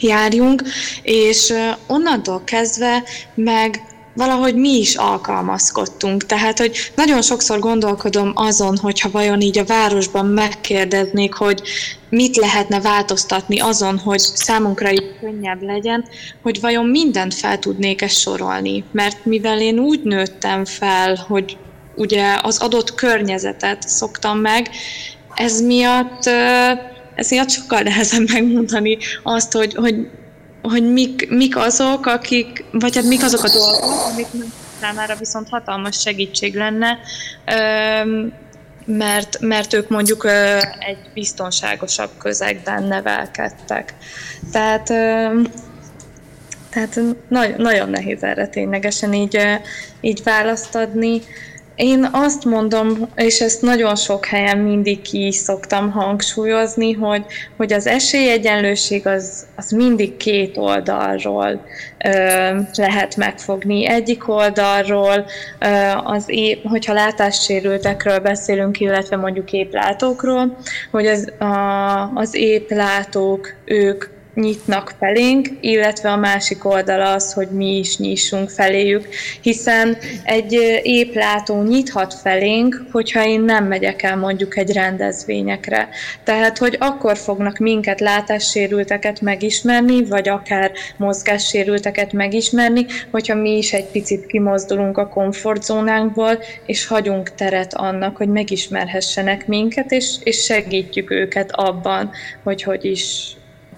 járjunk, és onnantól kezdve meg valahogy mi is alkalmazkodtunk. Tehát, hogy nagyon sokszor gondolkodom azon, hogyha vajon így a városban megkérdeznék, hogy mit lehetne változtatni azon, hogy számunkra így könnyebb legyen, hogy vajon mindent fel tudnék-e sorolni. Mert mivel én úgy nőttem fel, hogy ugye az adott környezetet szoktam meg, ez miatt... Ezért sokkal nehezebb megmondani azt, hogy, hogy, hogy mik, mik azok, akik, vagy hát mik azok a dolgok, amik számára viszont hatalmas segítség lenne, mert, mert ők mondjuk egy biztonságosabb közegben nevelkedtek. Tehát, tehát nagyon, nagyon nehéz erre ténylegesen így, így választ adni. Én azt mondom, és ezt nagyon sok helyen mindig ki szoktam hangsúlyozni, hogy, hogy az esélyegyenlőség az, az mindig két oldalról ö, lehet megfogni. Egyik oldalról, ö, az é, hogyha látássérültekről beszélünk, illetve mondjuk éplátókról, hogy az, a, az éplátók, ők nyitnak felénk, illetve a másik oldala az, hogy mi is nyissunk feléjük, hiszen egy éplátó nyithat felénk, hogyha én nem megyek el mondjuk egy rendezvényekre. Tehát, hogy akkor fognak minket látássérülteket megismerni, vagy akár mozgássérülteket megismerni, hogyha mi is egy picit kimozdulunk a komfortzónánkból, és hagyunk teret annak, hogy megismerhessenek minket, és, és segítjük őket abban, hogy hogy is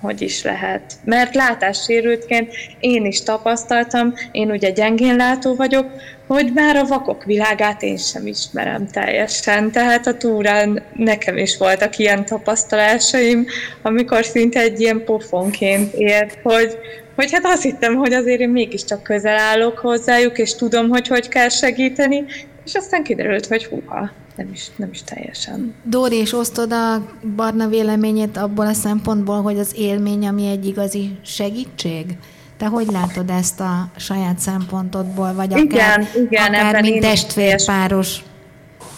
hogy is lehet. Mert látássérültként én is tapasztaltam, én ugye gyengén látó vagyok, hogy már a vakok világát én sem ismerem teljesen. Tehát a túrán nekem is voltak ilyen tapasztalásaim, amikor szinte egy ilyen pofonként ért, hogy, hogy hát azt hittem, hogy azért én mégiscsak közel állok hozzájuk, és tudom, hogy hogy kell segíteni, és aztán kiderült, hogy húha. Nem is, nem is teljesen. Dóri, és osztod a Barna véleményét abból a szempontból, hogy az élmény, ami egy igazi segítség? Te hogy látod ezt a saját szempontodból, vagy akár, igen, igen, akár mint testvérpáros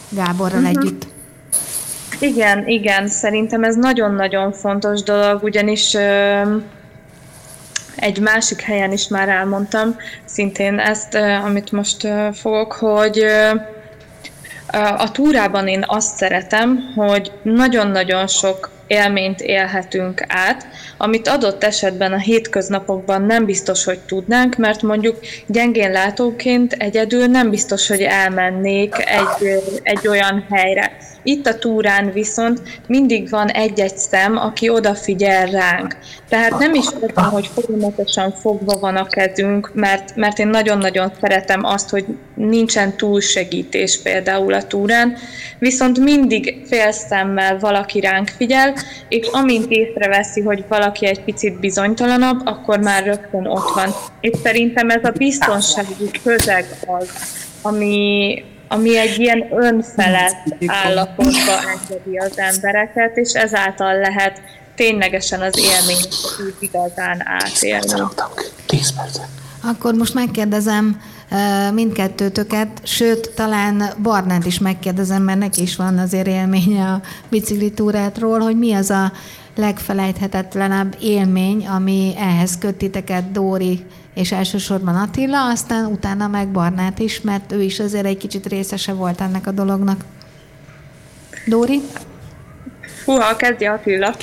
Gáborral uh-huh. együtt? Igen, igen, szerintem ez nagyon-nagyon fontos dolog, ugyanis ö, egy másik helyen is már elmondtam szintén ezt, ö, amit most ö, fogok, hogy ö, a túrában én azt szeretem, hogy nagyon-nagyon sok élményt élhetünk át, amit adott esetben a hétköznapokban nem biztos, hogy tudnánk, mert mondjuk gyengén látóként egyedül nem biztos, hogy elmennék egy, egy olyan helyre. Itt a túrán viszont mindig van egy-egy szem, aki odafigyel ránk. Tehát nem is tudom, hogy folyamatosan fogva van a kezünk, mert, mert én nagyon-nagyon szeretem azt, hogy nincsen túlsegítés például a túrán, viszont mindig félszemmel valaki ránk figyel, és amint észreveszi, hogy valaki egy picit bizonytalanabb, akkor már rögtön ott van. És szerintem ez a biztonsági közeg az, ami... ami egy ilyen önfelett állapotba engedi az embereket, és ezáltal lehet ténylegesen az élményt úgy igazán átélni. Akkor most megkérdezem mindkettőtöket, sőt, talán Barnát is megkérdezem, mert neki is van azért élménye a biciklitúrátról, hogy mi az a legfelejthetetlenebb élmény, ami ehhez köt titeket, Dóri, és elsősorban Attila, aztán utána meg Barnát is, mert ő is azért egy kicsit részese volt ennek a dolognak. Dóri? Húha, kezdje Attila.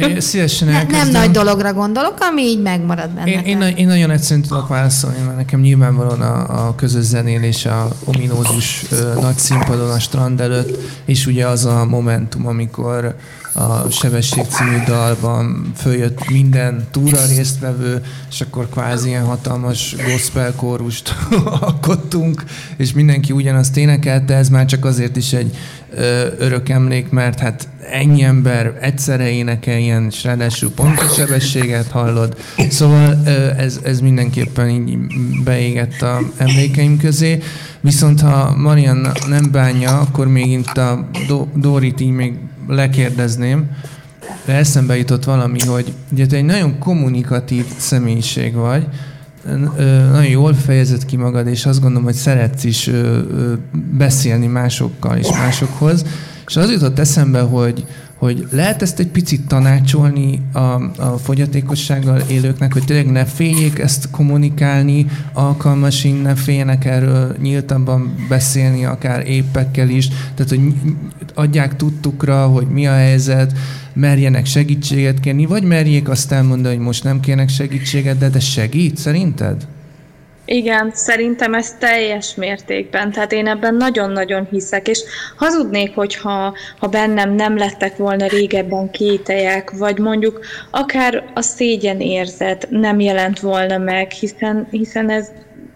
Én szívesen elkezdem. Nem nagy dologra gondolok, ami így megmarad bennetek. Én, én, én nagyon egyszerűen tudok válaszolni, mert nekem nyilvánvalóan a, a közös zenél és a ominózus nagy színpadon a strand előtt, és ugye az a momentum, amikor a Sebesség című dalban följött minden túra résztvevő, és akkor kvázi ilyen hatalmas gospel kórust alkottunk, és mindenki ugyanazt énekelte, ez már csak azért is egy ö, örök emlék, mert hát ennyi ember egyszerre énekel ilyen, és ráadásul pontos sebességet hallod. Szóval ö, ez, ez mindenképpen így beégett a emlékeim közé. Viszont ha Marianna nem bánja, akkor még itt a Do- Dórit így még lekérdezném, de eszembe jutott valami, hogy ugye te egy nagyon kommunikatív személyiség vagy, nagyon jól fejezed ki magad, és azt gondolom, hogy szeretsz is beszélni másokkal és másokhoz, és az jutott eszembe, hogy, hogy lehet ezt egy picit tanácsolni a, a fogyatékossággal élőknek, hogy tényleg ne féljék ezt kommunikálni, alkalmasink, ne féljenek erről nyíltabban beszélni, akár éppekkel is, tehát hogy adják tudtukra, hogy mi a helyzet, merjenek segítséget kérni, vagy merjék azt elmondani, hogy most nem kérnek segítséget, de de segít, szerinted? Igen, szerintem ez teljes mértékben, tehát én ebben nagyon-nagyon hiszek, és hazudnék, hogyha ha bennem nem lettek volna régebben kételyek, vagy mondjuk akár a szégyenérzet nem jelent volna meg, hiszen, hiszen ez,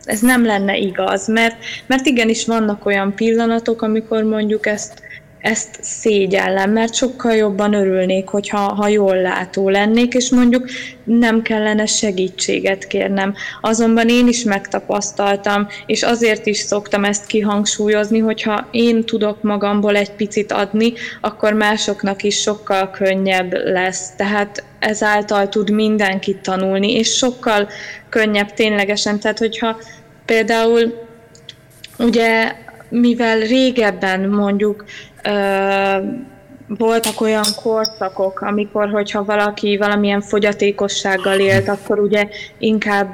ez nem lenne igaz, mert, mert igenis vannak olyan pillanatok, amikor mondjuk ezt ezt szégyellem, mert sokkal jobban örülnék, hogyha ha jól látó lennék, és mondjuk nem kellene segítséget kérnem. Azonban én is megtapasztaltam, és azért is szoktam ezt kihangsúlyozni, hogyha én tudok magamból egy picit adni, akkor másoknak is sokkal könnyebb lesz. Tehát ezáltal tud mindenki tanulni, és sokkal könnyebb ténylegesen. Tehát, hogyha például, ugye, mivel régebben mondjuk voltak olyan korszakok, amikor, hogyha valaki valamilyen fogyatékossággal élt, akkor ugye inkább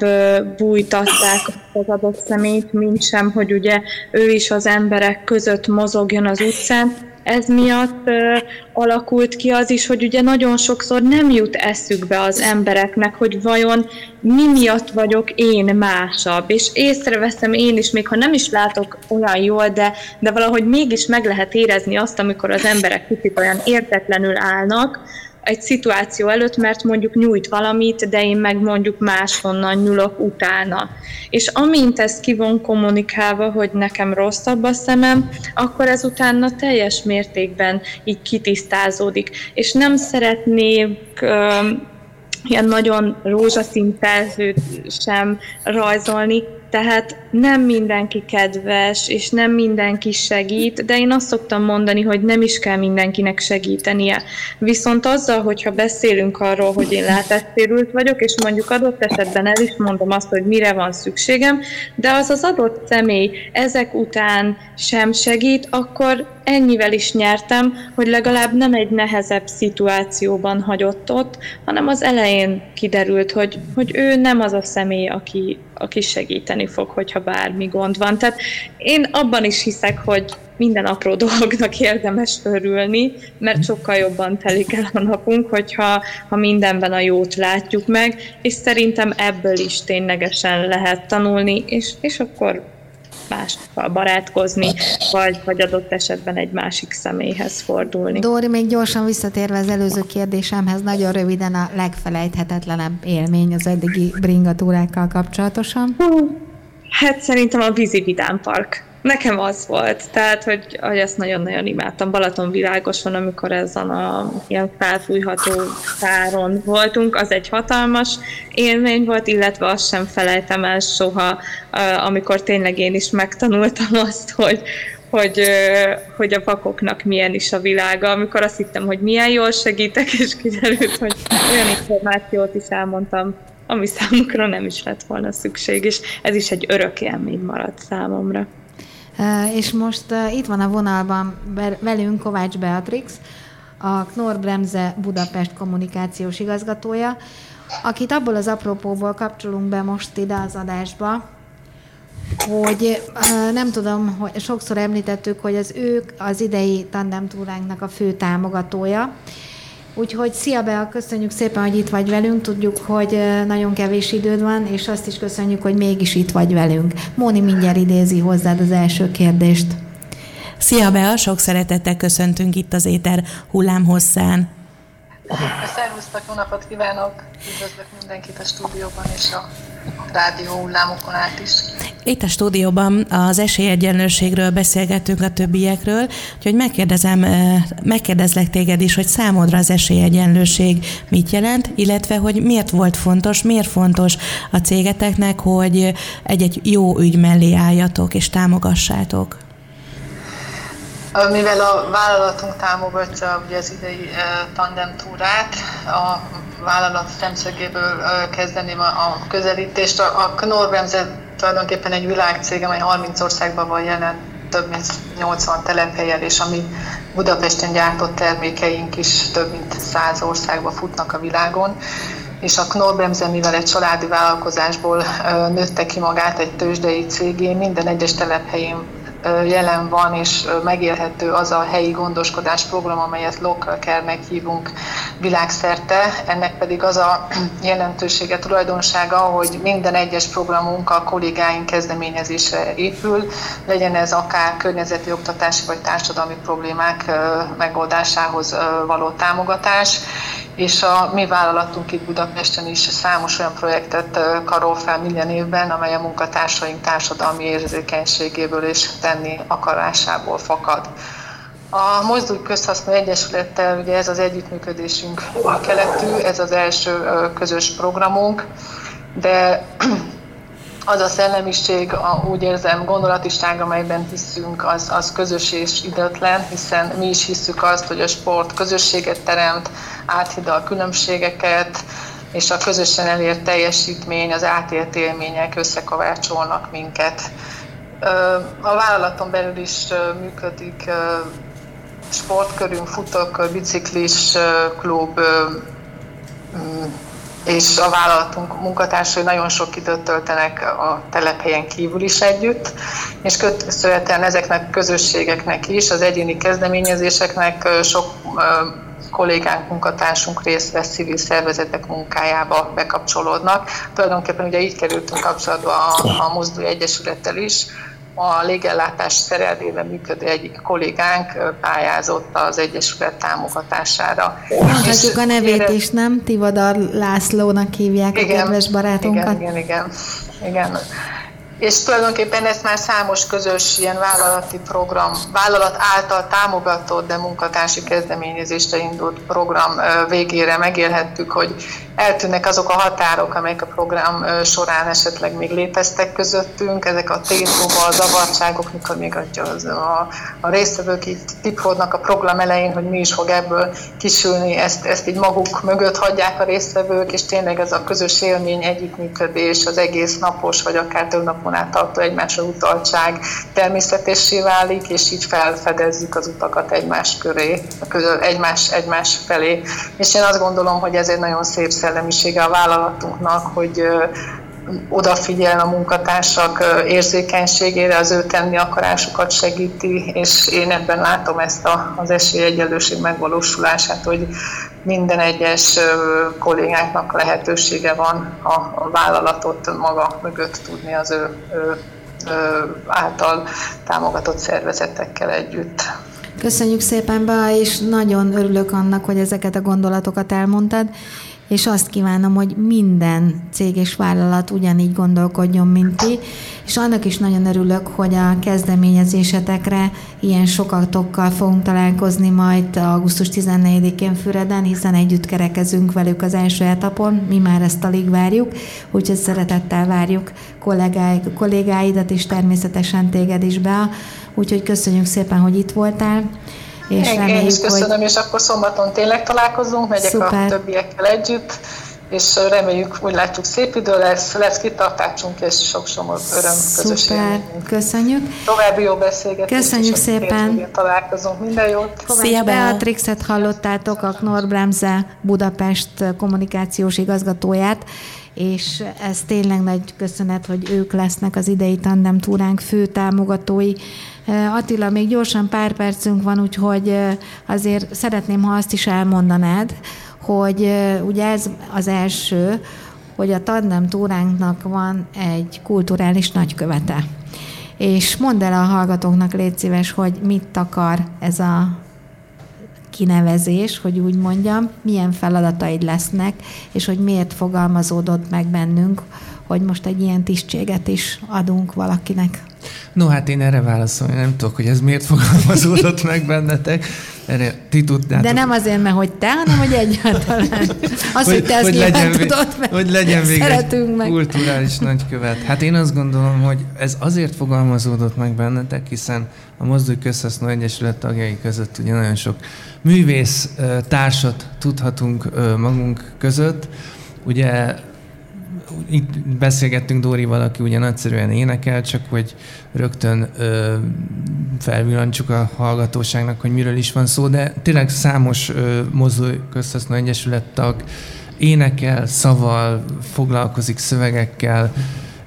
bújtatták az adott szemét, mint sem, hogy ugye ő is az emberek között mozogjon az utcán. Ez miatt ö, alakult ki az is, hogy ugye nagyon sokszor nem jut eszükbe az embereknek, hogy vajon mi miatt vagyok én másabb. És észreveszem én is, még ha nem is látok olyan jól, de, de valahogy mégis meg lehet érezni azt, amikor az emberek kicsit olyan értetlenül állnak egy szituáció előtt, mert mondjuk nyújt valamit, de én meg mondjuk máshonnan nyúlok utána. És amint ez ki van kommunikálva, hogy nekem rosszabb a szemem, akkor ez utána teljes mértékben így kitisztázódik. És nem szeretnék öm, ilyen nagyon rózsaszín felhőt sem rajzolni, tehát nem mindenki kedves, és nem mindenki segít, de én azt szoktam mondani, hogy nem is kell mindenkinek segítenie. Viszont azzal, hogyha beszélünk arról, hogy én látássérült vagyok, és mondjuk adott esetben el is mondom azt, hogy mire van szükségem, de az az adott személy ezek után sem segít, akkor ennyivel is nyertem, hogy legalább nem egy nehezebb szituációban hagyott ott, hanem az elején kiderült, hogy, hogy ő nem az a személy, aki, aki segíteni fog, hogyha bármi gond van. Tehát én abban is hiszek, hogy minden apró dolognak érdemes örülni, mert sokkal jobban telik el a napunk, hogyha ha mindenben a jót látjuk meg, és szerintem ebből is ténylegesen lehet tanulni, és, és akkor másokkal barátkozni, vagy, vagy adott esetben egy másik személyhez fordulni. Dóri, még gyorsan visszatérve az előző kérdésemhez, nagyon röviden a legfelejthetetlenebb élmény az eddigi bringatúrákkal kapcsolatosan. Hát szerintem a vízi vidámpark. Nekem az volt, tehát, hogy, hogy ezt nagyon-nagyon imádtam. Balatonvilágoson, amikor ezen a ilyen felfújható száron voltunk, az egy hatalmas élmény volt, illetve azt sem felejtem el soha, amikor tényleg én is megtanultam azt, hogy, hogy, hogy a vakoknak milyen is a világa, amikor azt hittem, hogy milyen jól segítek, és kiderült, hogy olyan információt is elmondtam, ami számukra nem is lett volna szükség, és ez is egy örök élmény maradt számomra. Uh, és most uh, itt van a vonalban velünk Kovács Beatrix, a Knorr-Bremse Budapest kommunikációs igazgatója, akit abból az apropóból kapcsolunk be most ide az adásba, hogy uh, nem tudom, hogy sokszor említettük, hogy az ők az idei tandemtúránknak a fő támogatója. Úgyhogy szia Bea, köszönjük szépen, hogy itt vagy velünk, tudjuk, hogy nagyon kevés időd van, és azt is köszönjük, hogy mégis itt vagy velünk. Móni mindjárt idézi hozzád az első kérdést. Szia Bea, sok szeretettel köszöntünk itt az éter hullámhosszán. Szervusztok, jó napot kívánok! Üdvözlök mindenkit a stúdióban és a rádió hullámokon át is. Itt a stúdióban az esélyegyenlőségről beszélgetünk a többiekről, úgyhogy megkérdezem, megkérdezlek téged is, hogy számodra az esélyegyenlőség mit jelent, illetve hogy miért volt fontos, miért fontos a cégeteknek, hogy egy-egy jó ügy mellé álljatok és támogassátok. Mivel a vállalatunk támogatja ugye az idei tandemtúrát, a vállalat szemszögéből kezdeném a közelítést. A Knorr-Bremse tulajdonképpen egy világcég, amely harminc országban van jelen, több mint nyolcvan telephelyen, és ami Budapesten gyártott termékeink is több mint száz országban futnak a világon. És a Knorr-Bremse, mivel egy családi vállalkozásból nőtte ki magát egy tőzsdei cégé, minden egyes telephelyén jelen van, és megélhető az a helyi gondoskodás program, amelyet Local Care-nek hívunk világszerte. Ennek pedig az a jelentősége, tulajdonsága, hogy minden egyes programunk a kollégáink kezdeményezésre épül, legyen ez akár környezeti, oktatási vagy társadalmi problémák megoldásához való támogatás. És a mi vállalatunk itt Budapesten is számos olyan projektet karol fel minden évben, amely a munkatársaink társadalmi érzékenységéből és tenni akarásából fakad. A Mozdulj Közhasznú Egyesülettel ugye ez az együttműködésünk új keletű, ez az első közös programunk, de az a szellemiség, a, úgy érzem, gondolatiság, amelyben hiszünk, az, az közös és időtlen, hiszen mi is hiszük azt, hogy a sport közösséget teremt, áthidal a különbségeket, és a közösen elért teljesítmény, az átélt élmények összekovácsolnak minket. A vállalaton belül is működik sportkörünk, futókör, biciklis klub, és a vállalatunk munkatársai nagyon sok időt töltenek a telephelyen kívül is együtt, és köszönhetően ezeknek a közösségeknek is, az egyéni kezdeményezéseknek sok kollégánk, munkatársunk részt vesz civil szervezetek munkájába, bekapcsolódnak. Tulajdonképpen ugye így kerültünk kapcsolatba a, a Mozdulj Egyesülettel is. A légellátás szerelvében működő egyik kollégánk pályázott az Egyesület támogatására. Mondhatjuk a nevét érez... is, nem? Tivadar Lászlónak hívják, igen, a kedves barátunkat. Igen, igen, igen. igen. És tulajdonképpen ezt már számos közös ilyen vállalati program, vállalat által támogatott, de munkatársi kezdeményezésre indult program végére megélhettük, hogy eltűnnek azok a határok, amelyek a program során esetleg még léteztek közöttünk, ezek a tétóval, zavartságok, mikor még az a, a résztvevők így tipródnak a program elején, hogy mi is fog ebből kisülni, ezt, ezt így maguk mögött hagyják a résztvevők, és tényleg ez a közös élmény, együttműködés, az egész napos, vagy akár több napon áttartó egymásra utaltság természetessé válik, és így felfedezzük az utakat egymás köré, egymás, egymás felé. És én azt gondolom, hogy ez egy nagyon szép szellemisége a vállalatunknak, hogy odafigyel a munkatársak érzékenységére, az ő tenni akarásukat segíti, és én ebben látom ezt a, az esélyegyenlőség megvalósulását, hogy minden egyes kollégáknak lehetősége van a vállalatot maga mögött tudni az ő, ő, ő által támogatott szervezetekkel együtt. Köszönjük szépen, Bea, és nagyon örülök annak, hogy ezeket a gondolatokat elmondtad, és azt kívánom, hogy minden cég és vállalat ugyanígy gondolkodjon, mint ti, és annak is nagyon örülök, hogy a kezdeményezésetekre ilyen sokatokkal fogunk találkozni majd augusztus tizennegyedikén Füreden, hiszen együtt kerekezünk velük az első etapon, mi már ezt alig várjuk, úgyhogy szeretettel várjuk kollégái, kollégáidat, és természetesen téged is, Bea, úgyhogy köszönjük szépen, hogy itt voltál. És én, reméljük, én is köszönöm, hogy... és akkor szombaton tényleg találkozunk, megyek Szuper. A többiekkel együtt, és reméljük, úgy látjuk, szép idő lesz, lesz kitartásunk, és sok-sok öröm közösségünk. Köszönjük. További jó beszélgetést. Köszönjük szépen. Találkozunk, minden jót. Szia, Beatrixet hallottátok, a Knorr-Bremse Budapest kommunikációs igazgatóját, és ez tényleg nagy köszönet, hogy ők lesznek az idei tandem túránk fő támogatói. Attila, még gyorsan pár percünk van, úgyhogy azért szeretném, ha azt is elmondanád, hogy ugye ez az első, hogy a tandem túránknak van egy kulturális nagykövete. És mondd el a hallgatóknak, légy szíves, hogy mit akar ez a kinevezés, hogy úgy mondjam, milyen feladataid lesznek, és hogy miért fogalmazódott meg bennünk, hogy most egy ilyen tisztséget is adunk valakinek. No, hát én erre válaszolom, én nem tudok, hogy ez miért fogalmazódott meg bennetek. Erre ti tudnátok. De nem azért, mert hogy te, hanem hogy egyáltalán. Az, hogy, hogy te ezt nyilván tudod, mert hogy legyen szeretünk meg. Kulturális nagykövet. Hát én azt gondolom, hogy ez azért fogalmazódott meg bennetek, hiszen a Mozdulj Közhasznú Egyesület tagjai között ugye nagyon sok művész társat tudhatunk magunk között. Ugye itt beszélgettünk Dórival, aki ugye nagyszerűen énekel, csak hogy rögtön ö, felvillantsuk a hallgatóságnak, hogy miről is van szó, de tényleg számos ö, Mozdulj Közhasznú Egyesület tag énekel, szaval, foglalkozik szövegekkel,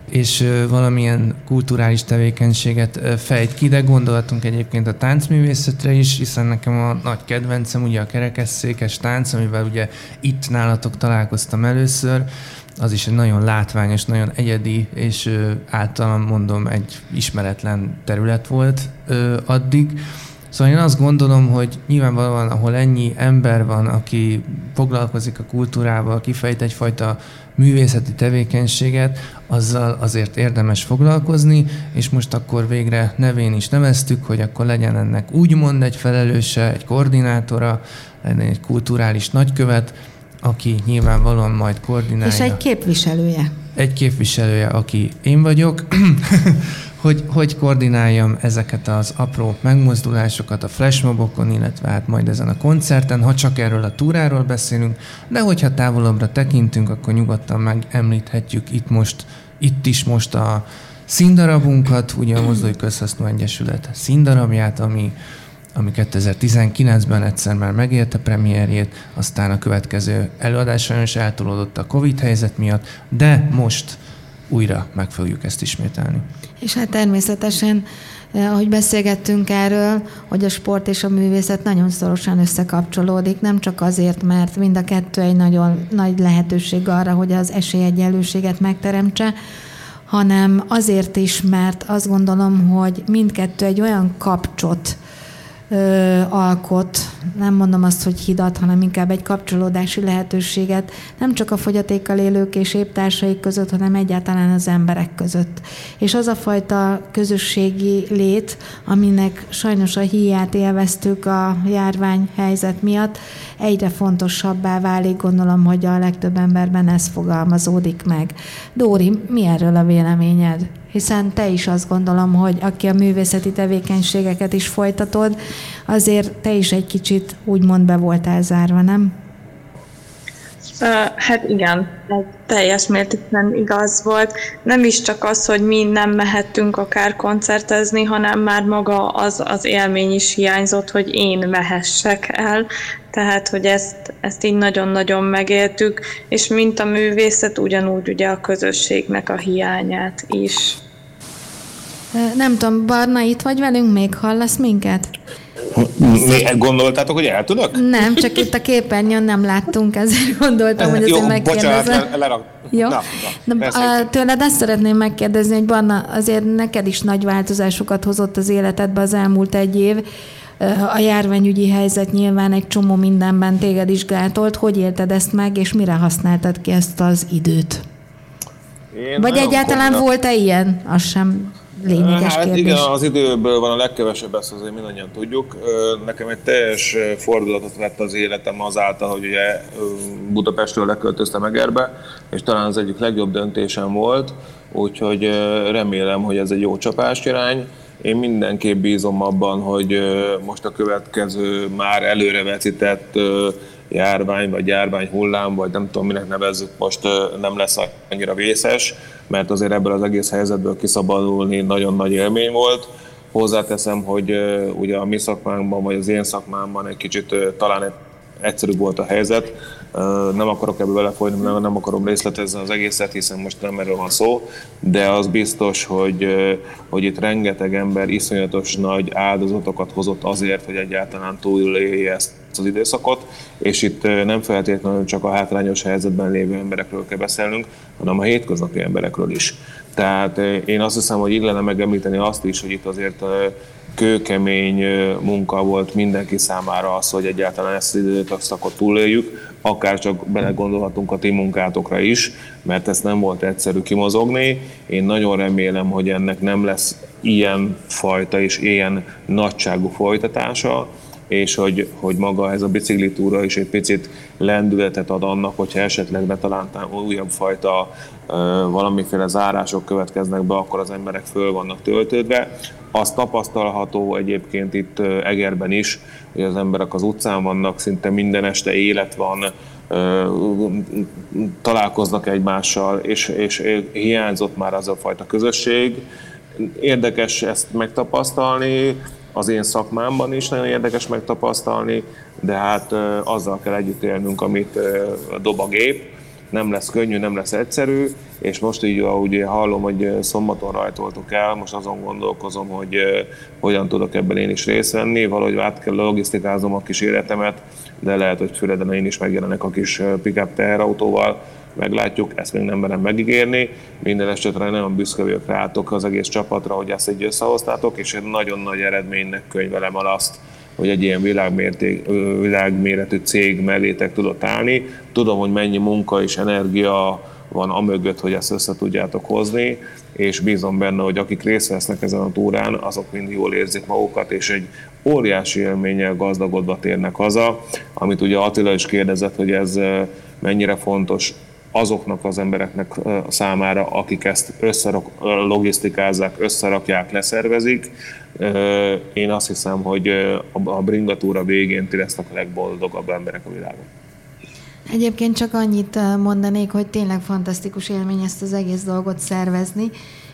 és ö, valamilyen kulturális tevékenységet ö, fejt ki, de gondoltunk egyébként a táncművészetre is, hiszen nekem a nagy kedvencem ugye a kerekesszékes tánc, amivel ugye itt nálatok találkoztam először. Az is egy nagyon látványos, nagyon egyedi, és ö, általán mondom, egy ismeretlen terület volt ö, addig. Szóval én azt gondolom, hogy nyilvánvalóan, ahol ennyi ember van, aki foglalkozik a kultúrával, kifejt egyfajta művészeti tevékenységet, azzal azért érdemes foglalkozni, és most akkor végre nevén is neveztük, hogy akkor legyen ennek úgymond egy felelőse, egy koordinátora, legyen egy kulturális nagykövet, aki nyilvánvalóan majd koordinálja. És egy képviselője. Egy képviselője, aki én vagyok, hogy, hogy koordináljam ezeket az apró megmozdulásokat a flashmobokon, illetve hát majd ezen a koncerten, ha csak erről a túráról beszélünk, de hogyha távolabbra tekintünk, akkor nyugodtan megemlíthetjük itt most, itt is most a színdarabunkat, ugye a Mozdulj Közhasznú Egyesület színdarabját, ami ami kétezer-tizenkilencben egyszer már megélt a premierjét, aztán a következő előadás sajnos eltolódott a Covid-helyzet miatt, de most újra meg fogjuk ezt ismételni. És hát természetesen, ahogy beszélgettünk erről, hogy a sport és a művészet nagyon szorosan összekapcsolódik, nem csak azért, mert mind a kettő egy nagyon nagy lehetőség arra, hogy az esélyegyenlőséget megteremtse, hanem azért is, mert azt gondolom, hogy mindkettő egy olyan kapcsot ö, alkot, nem mondom azt, hogy hidat, hanem inkább egy kapcsolódási lehetőséget, nem csak a fogyatékkal élők és épp társaik között, hanem egyáltalán az emberek között. És az a fajta közösségi lét, aminek sajnos a híját élveztük a járványhelyzet miatt, egyre fontosabbá válik, gondolom, hogy a legtöbb emberben ez fogalmazódik meg. Dóri, mi erről a véleményed? Hiszen te is azt gondolom, hogy aki a művészeti tevékenységeket is folytatod, azért te is egy kicsit úgymond be voltál zárva, nem? Hát igen, teljes mértékben igaz volt. Nem is csak az, hogy mi nem mehettünk akár koncertezni, hanem már maga az, az élmény is hiányzott, hogy én mehessek el. Tehát, hogy ezt, ezt így nagyon-nagyon megéltük, és mint a művészet, ugyanúgy ugye a közösségnek a hiányát is. Nem tudom, Barna, itt vagy velünk? Még hallasz minket? Gondoltátok, hogy eltudok? Nem, csak itt a képernyőn nem láttunk, ezért gondoltam, hogy azért megkérdezem. Jó, bocsánat, tőled azt szeretném megkérdezni, hogy Barna, azért neked is nagy változásokat hozott az életedbe az elmúlt egy év. A járványügyi helyzet nyilván egy csomó mindenben téged is gátolt. Hogy élted ezt meg, és mire használtad ki ezt az időt? Én Vagy egyáltalán komolyan... volt-e ilyen? Az sem... lényeges hát kérdés. Igen, az időből van a legkevesebb, ezt azért mindannyian tudjuk. Nekem egy teljes fordulatot vett az életem azáltal, hogy ugye Budapestről leköltöztem Egerbe, és talán az egyik legjobb döntésem volt, úgyhogy remélem, hogy ez egy jó csapásirány. Én mindenképp bízom abban, hogy most a következő már előrevetített járvány, vagy járványhullám, vagy nem tudom, minek nevezzük, most nem lesz annyira vészes, mert azért ebből az egész helyzetből kiszabadulni nagyon nagy élmény volt. Hozzáteszem, hogy ugye a mi szakmánkban, vagy az én szakmámban egy kicsit talán egyszerűbb volt a helyzet. Nem akarok ebből belefolyni, nem, nem akarom részletezni az egészet, hiszen most nem erről van szó, de az biztos, hogy, hogy itt rengeteg ember iszonyatos nagy áldozatokat hozott azért, hogy egyáltalán túlélje ezt az időszakot, és itt nem feltétlenül csak a hátrányos helyzetben lévő emberekről kell beszélnünk, hanem a hétköznapi emberekről is. Tehát én azt hiszem, hogy illene megemlíteni azt is, hogy itt azért kőkemény munka volt mindenki számára az, hogy egyáltalán ezt az időszakot túléljük, akár csak belegondolhatunk a ti munkátokra is, mert ezt nem volt egyszerű kimozogni. Én nagyon remélem, hogy ennek nem lesz ilyen fajta és ilyen nagyságú folytatása, és hogy, hogy maga ez a biciklitúra is egy picit lendületet ad annak, hogyha esetleg betalántán újabb fajta valamiféle zárások következnek be, akkor az emberek föl vannak töltődve. Az tapasztalható egyébként itt Egerben is, hogy az emberek az utcán vannak, szinte minden este élet van, találkoznak egymással, és, és hiányzott már az a fajta közösség. Érdekes ezt megtapasztalni, az én szakmámban is nagyon érdekes megtapasztalni, de hát azzal kell együtt élnünk, amit dob a gép. Nem lesz könnyű, nem lesz egyszerű, és most így, ahogy hallom, hogy szombaton rajtoltuk el, most azon gondolkozom, hogy hogyan tudok ebben én is részt venni, valahogy át kell logisztikáznom a kis életemet, de lehet, hogy Füreden én is megjelenek a kis pick-up teherautóval, meglátjuk, ezt még nem merem megígérni. Minden esetre nagyon büszke vagyok rátok az egész csapatra, hogy ezt így összehoztátok, és egy nagyon nagy eredménynek könyvelem el azt, hogy egy ilyen világméretű cég mellétek tudott állni. Tudom, hogy mennyi munka és energia van amögött, hogy ezt össze tudjátok hozni, és bízom benne, hogy akik részt vesznek ezen a túrán, azok mind jól érzik magukat, és egy óriási élménnyel gazdagodva térnek haza, amit ugye Attila is kérdezett, hogy ez mennyire fontos azoknak az embereknek számára, akik ezt összerak, logisztikázzák, összerakják, leszervezik. Én azt hiszem, hogy a bringatúra végén ti lesznek a legboldogabb emberek a világon. Egyébként csak annyit mondanék, hogy tényleg fantasztikus élmény ezt az egész dolgot szervezni,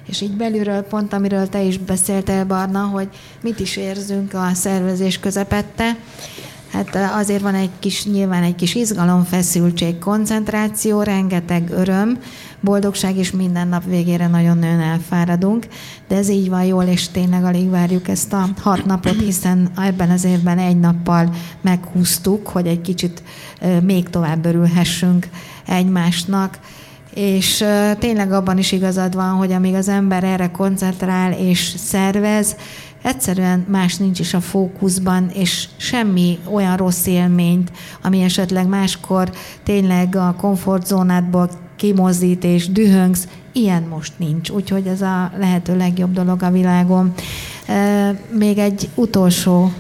és így belülről pont, amiről te is beszéltél, Barna, hogy mit is érzünk a szervezés közepette. Hát azért van egy kis, nyilván egy kis izgalom, feszültség, koncentráció, rengeteg öröm, boldogság, és minden nap végére nagyon-nagyon elfáradunk, de ez így van jól, és tényleg alig várjuk ezt a hat napot, hiszen ebben az évben egy nappal meghúztuk, hogy egy kicsit még tovább örülhessünk egymásnak, és tényleg abban is igazad van, hogy amíg az ember erre koncentrál és szervez, egyszerűen más nincs is a fókuszban, és semmi olyan rossz élményt, ami esetleg máskor tényleg a komfortzónádból kimozdít és dühöngsz, ilyen most nincs. Úgyhogy ez a lehető legjobb dolog a világon. Még egy utolsó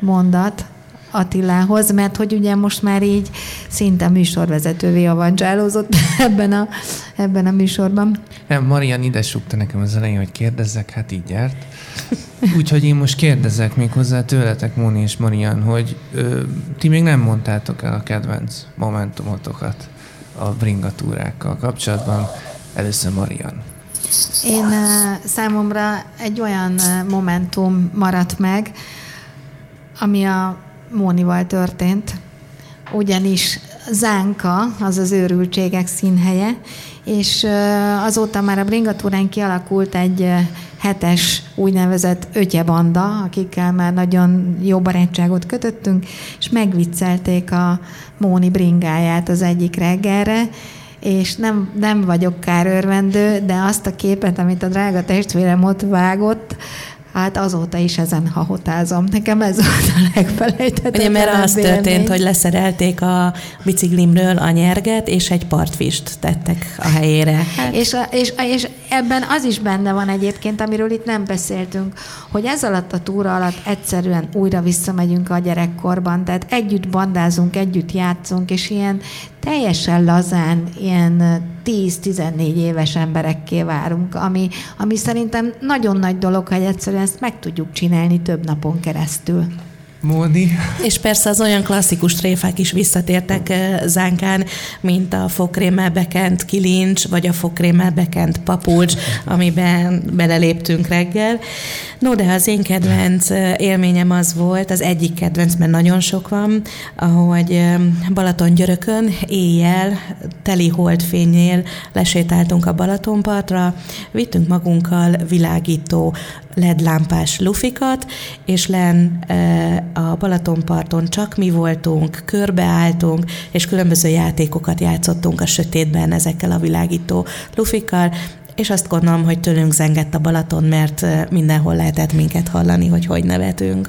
mondat Attilához, mert hogy ugye most már így szinte műsorvezetővé avancsálózott ebben a, ebben a műsorban. Nem, Marian ide súgta nekem az elején, hogy kérdezzek, hát így járt. Úgyhogy én most kérdezzek még hozzá tőletek, Móni és Marian, hogy ö, ti még nem mondtátok el a kedvenc momentumotokat a bringatúrákkal kapcsolatban. Először Marian. Én számomra egy olyan momentum maradt meg, ami a Mónival történt, ugyanis Zánka, az az Őrültségek színhelye, és azóta már a bringatúrán kialakult egy hetes úgynevezett ötyebanda, akikkel már nagyon jó barátságot kötöttünk, és megviccelték a Móni bringáját az egyik reggelre, és nem, nem vagyok kárőrvendő, de azt a képet, amit a drága testvérem ott vágott, hát azóta is ezen hahotázom. Nekem ez volt a legfelejthetetlen. Ugye, mert az történt, élmény, hogy leszerelték a biciklimről a nyerget, és egy partfist tettek a helyére. Hát. És, a, és, és ebben az is benne van egyébként, amiről itt nem beszéltünk, hogy ez alatt a túra alatt egyszerűen újra visszamegyünk a gyerekkorban. Tehát együtt bandázunk, együtt játszunk, és ilyen teljesen lazán, ilyen tíz-tizennégy éves emberekké várunk, ami, ami szerintem nagyon nagy dolog, hogy egyszerűen ezt meg tudjuk csinálni több napon keresztül. Móni. És persze az olyan klasszikus tréfák is visszatértek Zánkán, mint a fogkrémmel bekent kilincs, vagy a fogkrémmel bekent papucs, amiben beleléptünk reggel. No, de az én kedvenc élményem az volt, az egyik kedvenc, mert nagyon sok van, ahogy Balatongyörökön éjjel, teli holdfénynél lesétáltunk a Balatonpartra, vittünk magunkkal világító ledlámpás lufikat, és len a Balatonparton csak mi voltunk, körbeálltunk, és különböző játékokat játszottunk a sötétben ezekkel a világító lufikkal, és azt gondolom, hogy tőlünk zengett a Balaton, mert mindenhol lehetett minket hallani, hogy hogy nevetünk.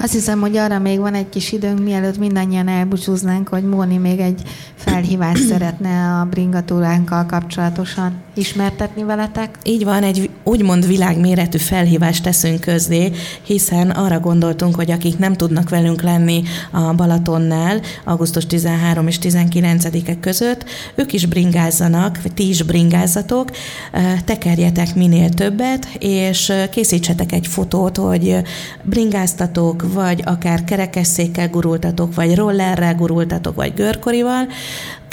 Azt hiszem, hogy arra még van egy kis időnk, mielőtt mindannyian elbúcsúznánk, hogy Móni még egy felhívást szeretne a bringatúránkkal kapcsolatosan ismertetni veletek. Így van, egy úgymond világméretű felhívást teszünk közzé, hiszen arra gondoltunk, hogy akik nem tudnak velünk lenni a Balatonnál augusztus tizenharmadika és tizenkilencedike között, ők is bringázzanak, vagy ti is bringázzatok, tekerjetek minél többet, és készítsetek egy fotót, hogy bringáztatok, vagy akár kerekesszékkel gurultatok, vagy rollerrel gurultatok, vagy görkorival.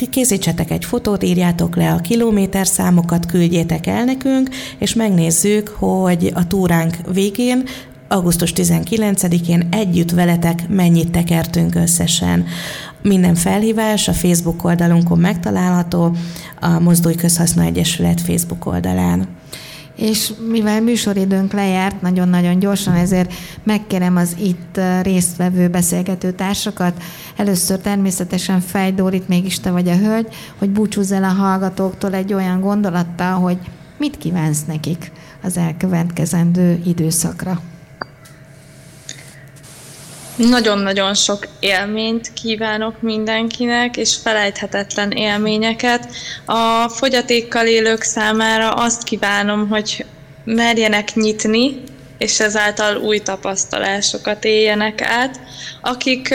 Készítsetek egy fotót, írjátok le a kilométerszámokat, küldjétek el nekünk, és megnézzük, hogy a túránk végén, augusztus tizenkilencedikén együtt veletek mennyit tekertünk összesen. Minden felhívás a Facebook oldalunkon megtalálható, a Mozdulj Közhasznú Egyesület Facebook oldalán. És mivel műsoridőnk lejárt nagyon-nagyon gyorsan, ezért megkérem az itt résztvevő beszélgető társakat. Először természetesen Fej Dórit, mégis te vagy a hölgy, hogy búcsúzz el a hallgatóktól egy olyan gondolattal, hogy mit kívánsz nekik az elkövetkezendő időszakra. Nagyon-nagyon sok élményt kívánok mindenkinek, és felejthetetlen élményeket. A fogyatékkal élők számára azt kívánom, hogy merjenek nyitni, és ezáltal új tapasztalásokat éljenek át. Akik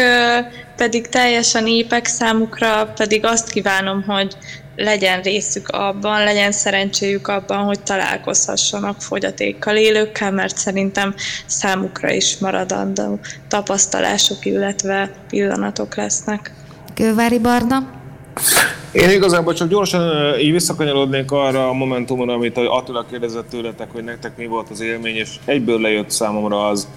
pedig teljesen épek, számukra pedig azt kívánom, hogy legyen részük abban, legyen szerencséjük abban, hogy találkozhassanak fogyatékkal élőkkel, mert szerintem számukra is maradandó tapasztalások, illetve pillanatok lesznek. Kővári Barna. Én igazából csak gyorsan így visszakanyarodnék arra a momentumra, amit Attila kérdezett tőletek, hogy nektek mi volt az élmény, és egyből lejött számomra az.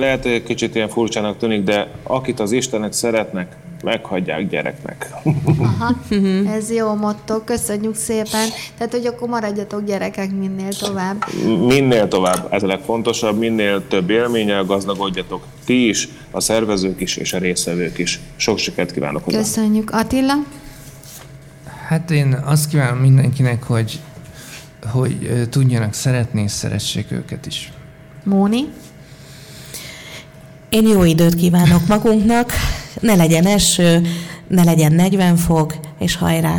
Lehet, hogy egy kicsit ilyen furcsának tűnik, de akit az Istenek szeretnek, meghagyják gyereknek. Aha, ez jó motto, köszönjük szépen. Tehát, hogy akkor maradjatok gyerekek minél tovább. Minél tovább, ez a legfontosabb, minél több élménnyel gazdagodjatok ti is, a szervezők is és a résztvevők is. Sok sikert kívánok hozzá. Köszönjük. Attila? Hát én azt kívánom mindenkinek, hogy, hogy tudjanak szeretni és szeressék őket is. Móni? Én jó időt kívánok magunknak, ne legyen eső, ne legyen negyven fok, és hajrá!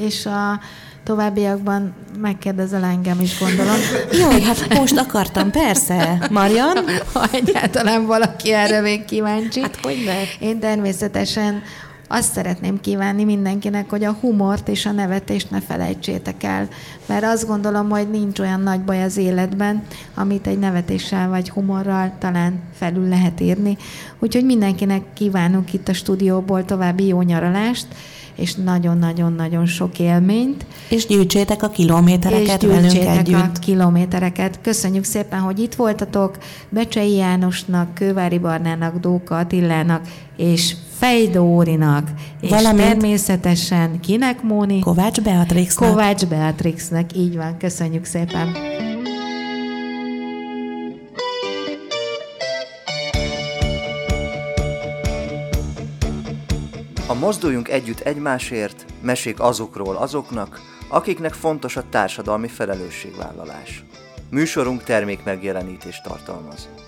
És a továbbiakban megkérdezel engem is, gondolom. Jó, hát most akartam, persze. Marian? Ha egyáltalán valaki erre még kíváncsi. Hát hogyne? Én természetesen azt szeretném kívánni mindenkinek, hogy a humort és a nevetést ne felejtsétek el, mert azt gondolom, hogy nincs olyan nagy baj az életben, amit egy nevetéssel vagy humorral talán felül lehet írni. Úgyhogy mindenkinek kívánunk itt a stúdióból további jó nyaralást, és nagyon-nagyon-nagyon sok élményt. És gyűjtsétek a kilométereket velünk együtt. És gyűjtsétek a kilométereket. Köszönjük szépen, hogy itt voltatok. Becsei Jánosnak, Kővári Barnának, Dóka Attilának, és Fej Dórinak, és valamint természetesen kinek, Móni? Kovács Beatrixnak. Kovács Beatrixnak, így van. Köszönjük szépen. A Mozduljunk Együtt Egymásért mesék azokról azoknak, akiknek fontos a társadalmi felelősségvállalás. Műsorunk termékmegjelenítést tartalmaz.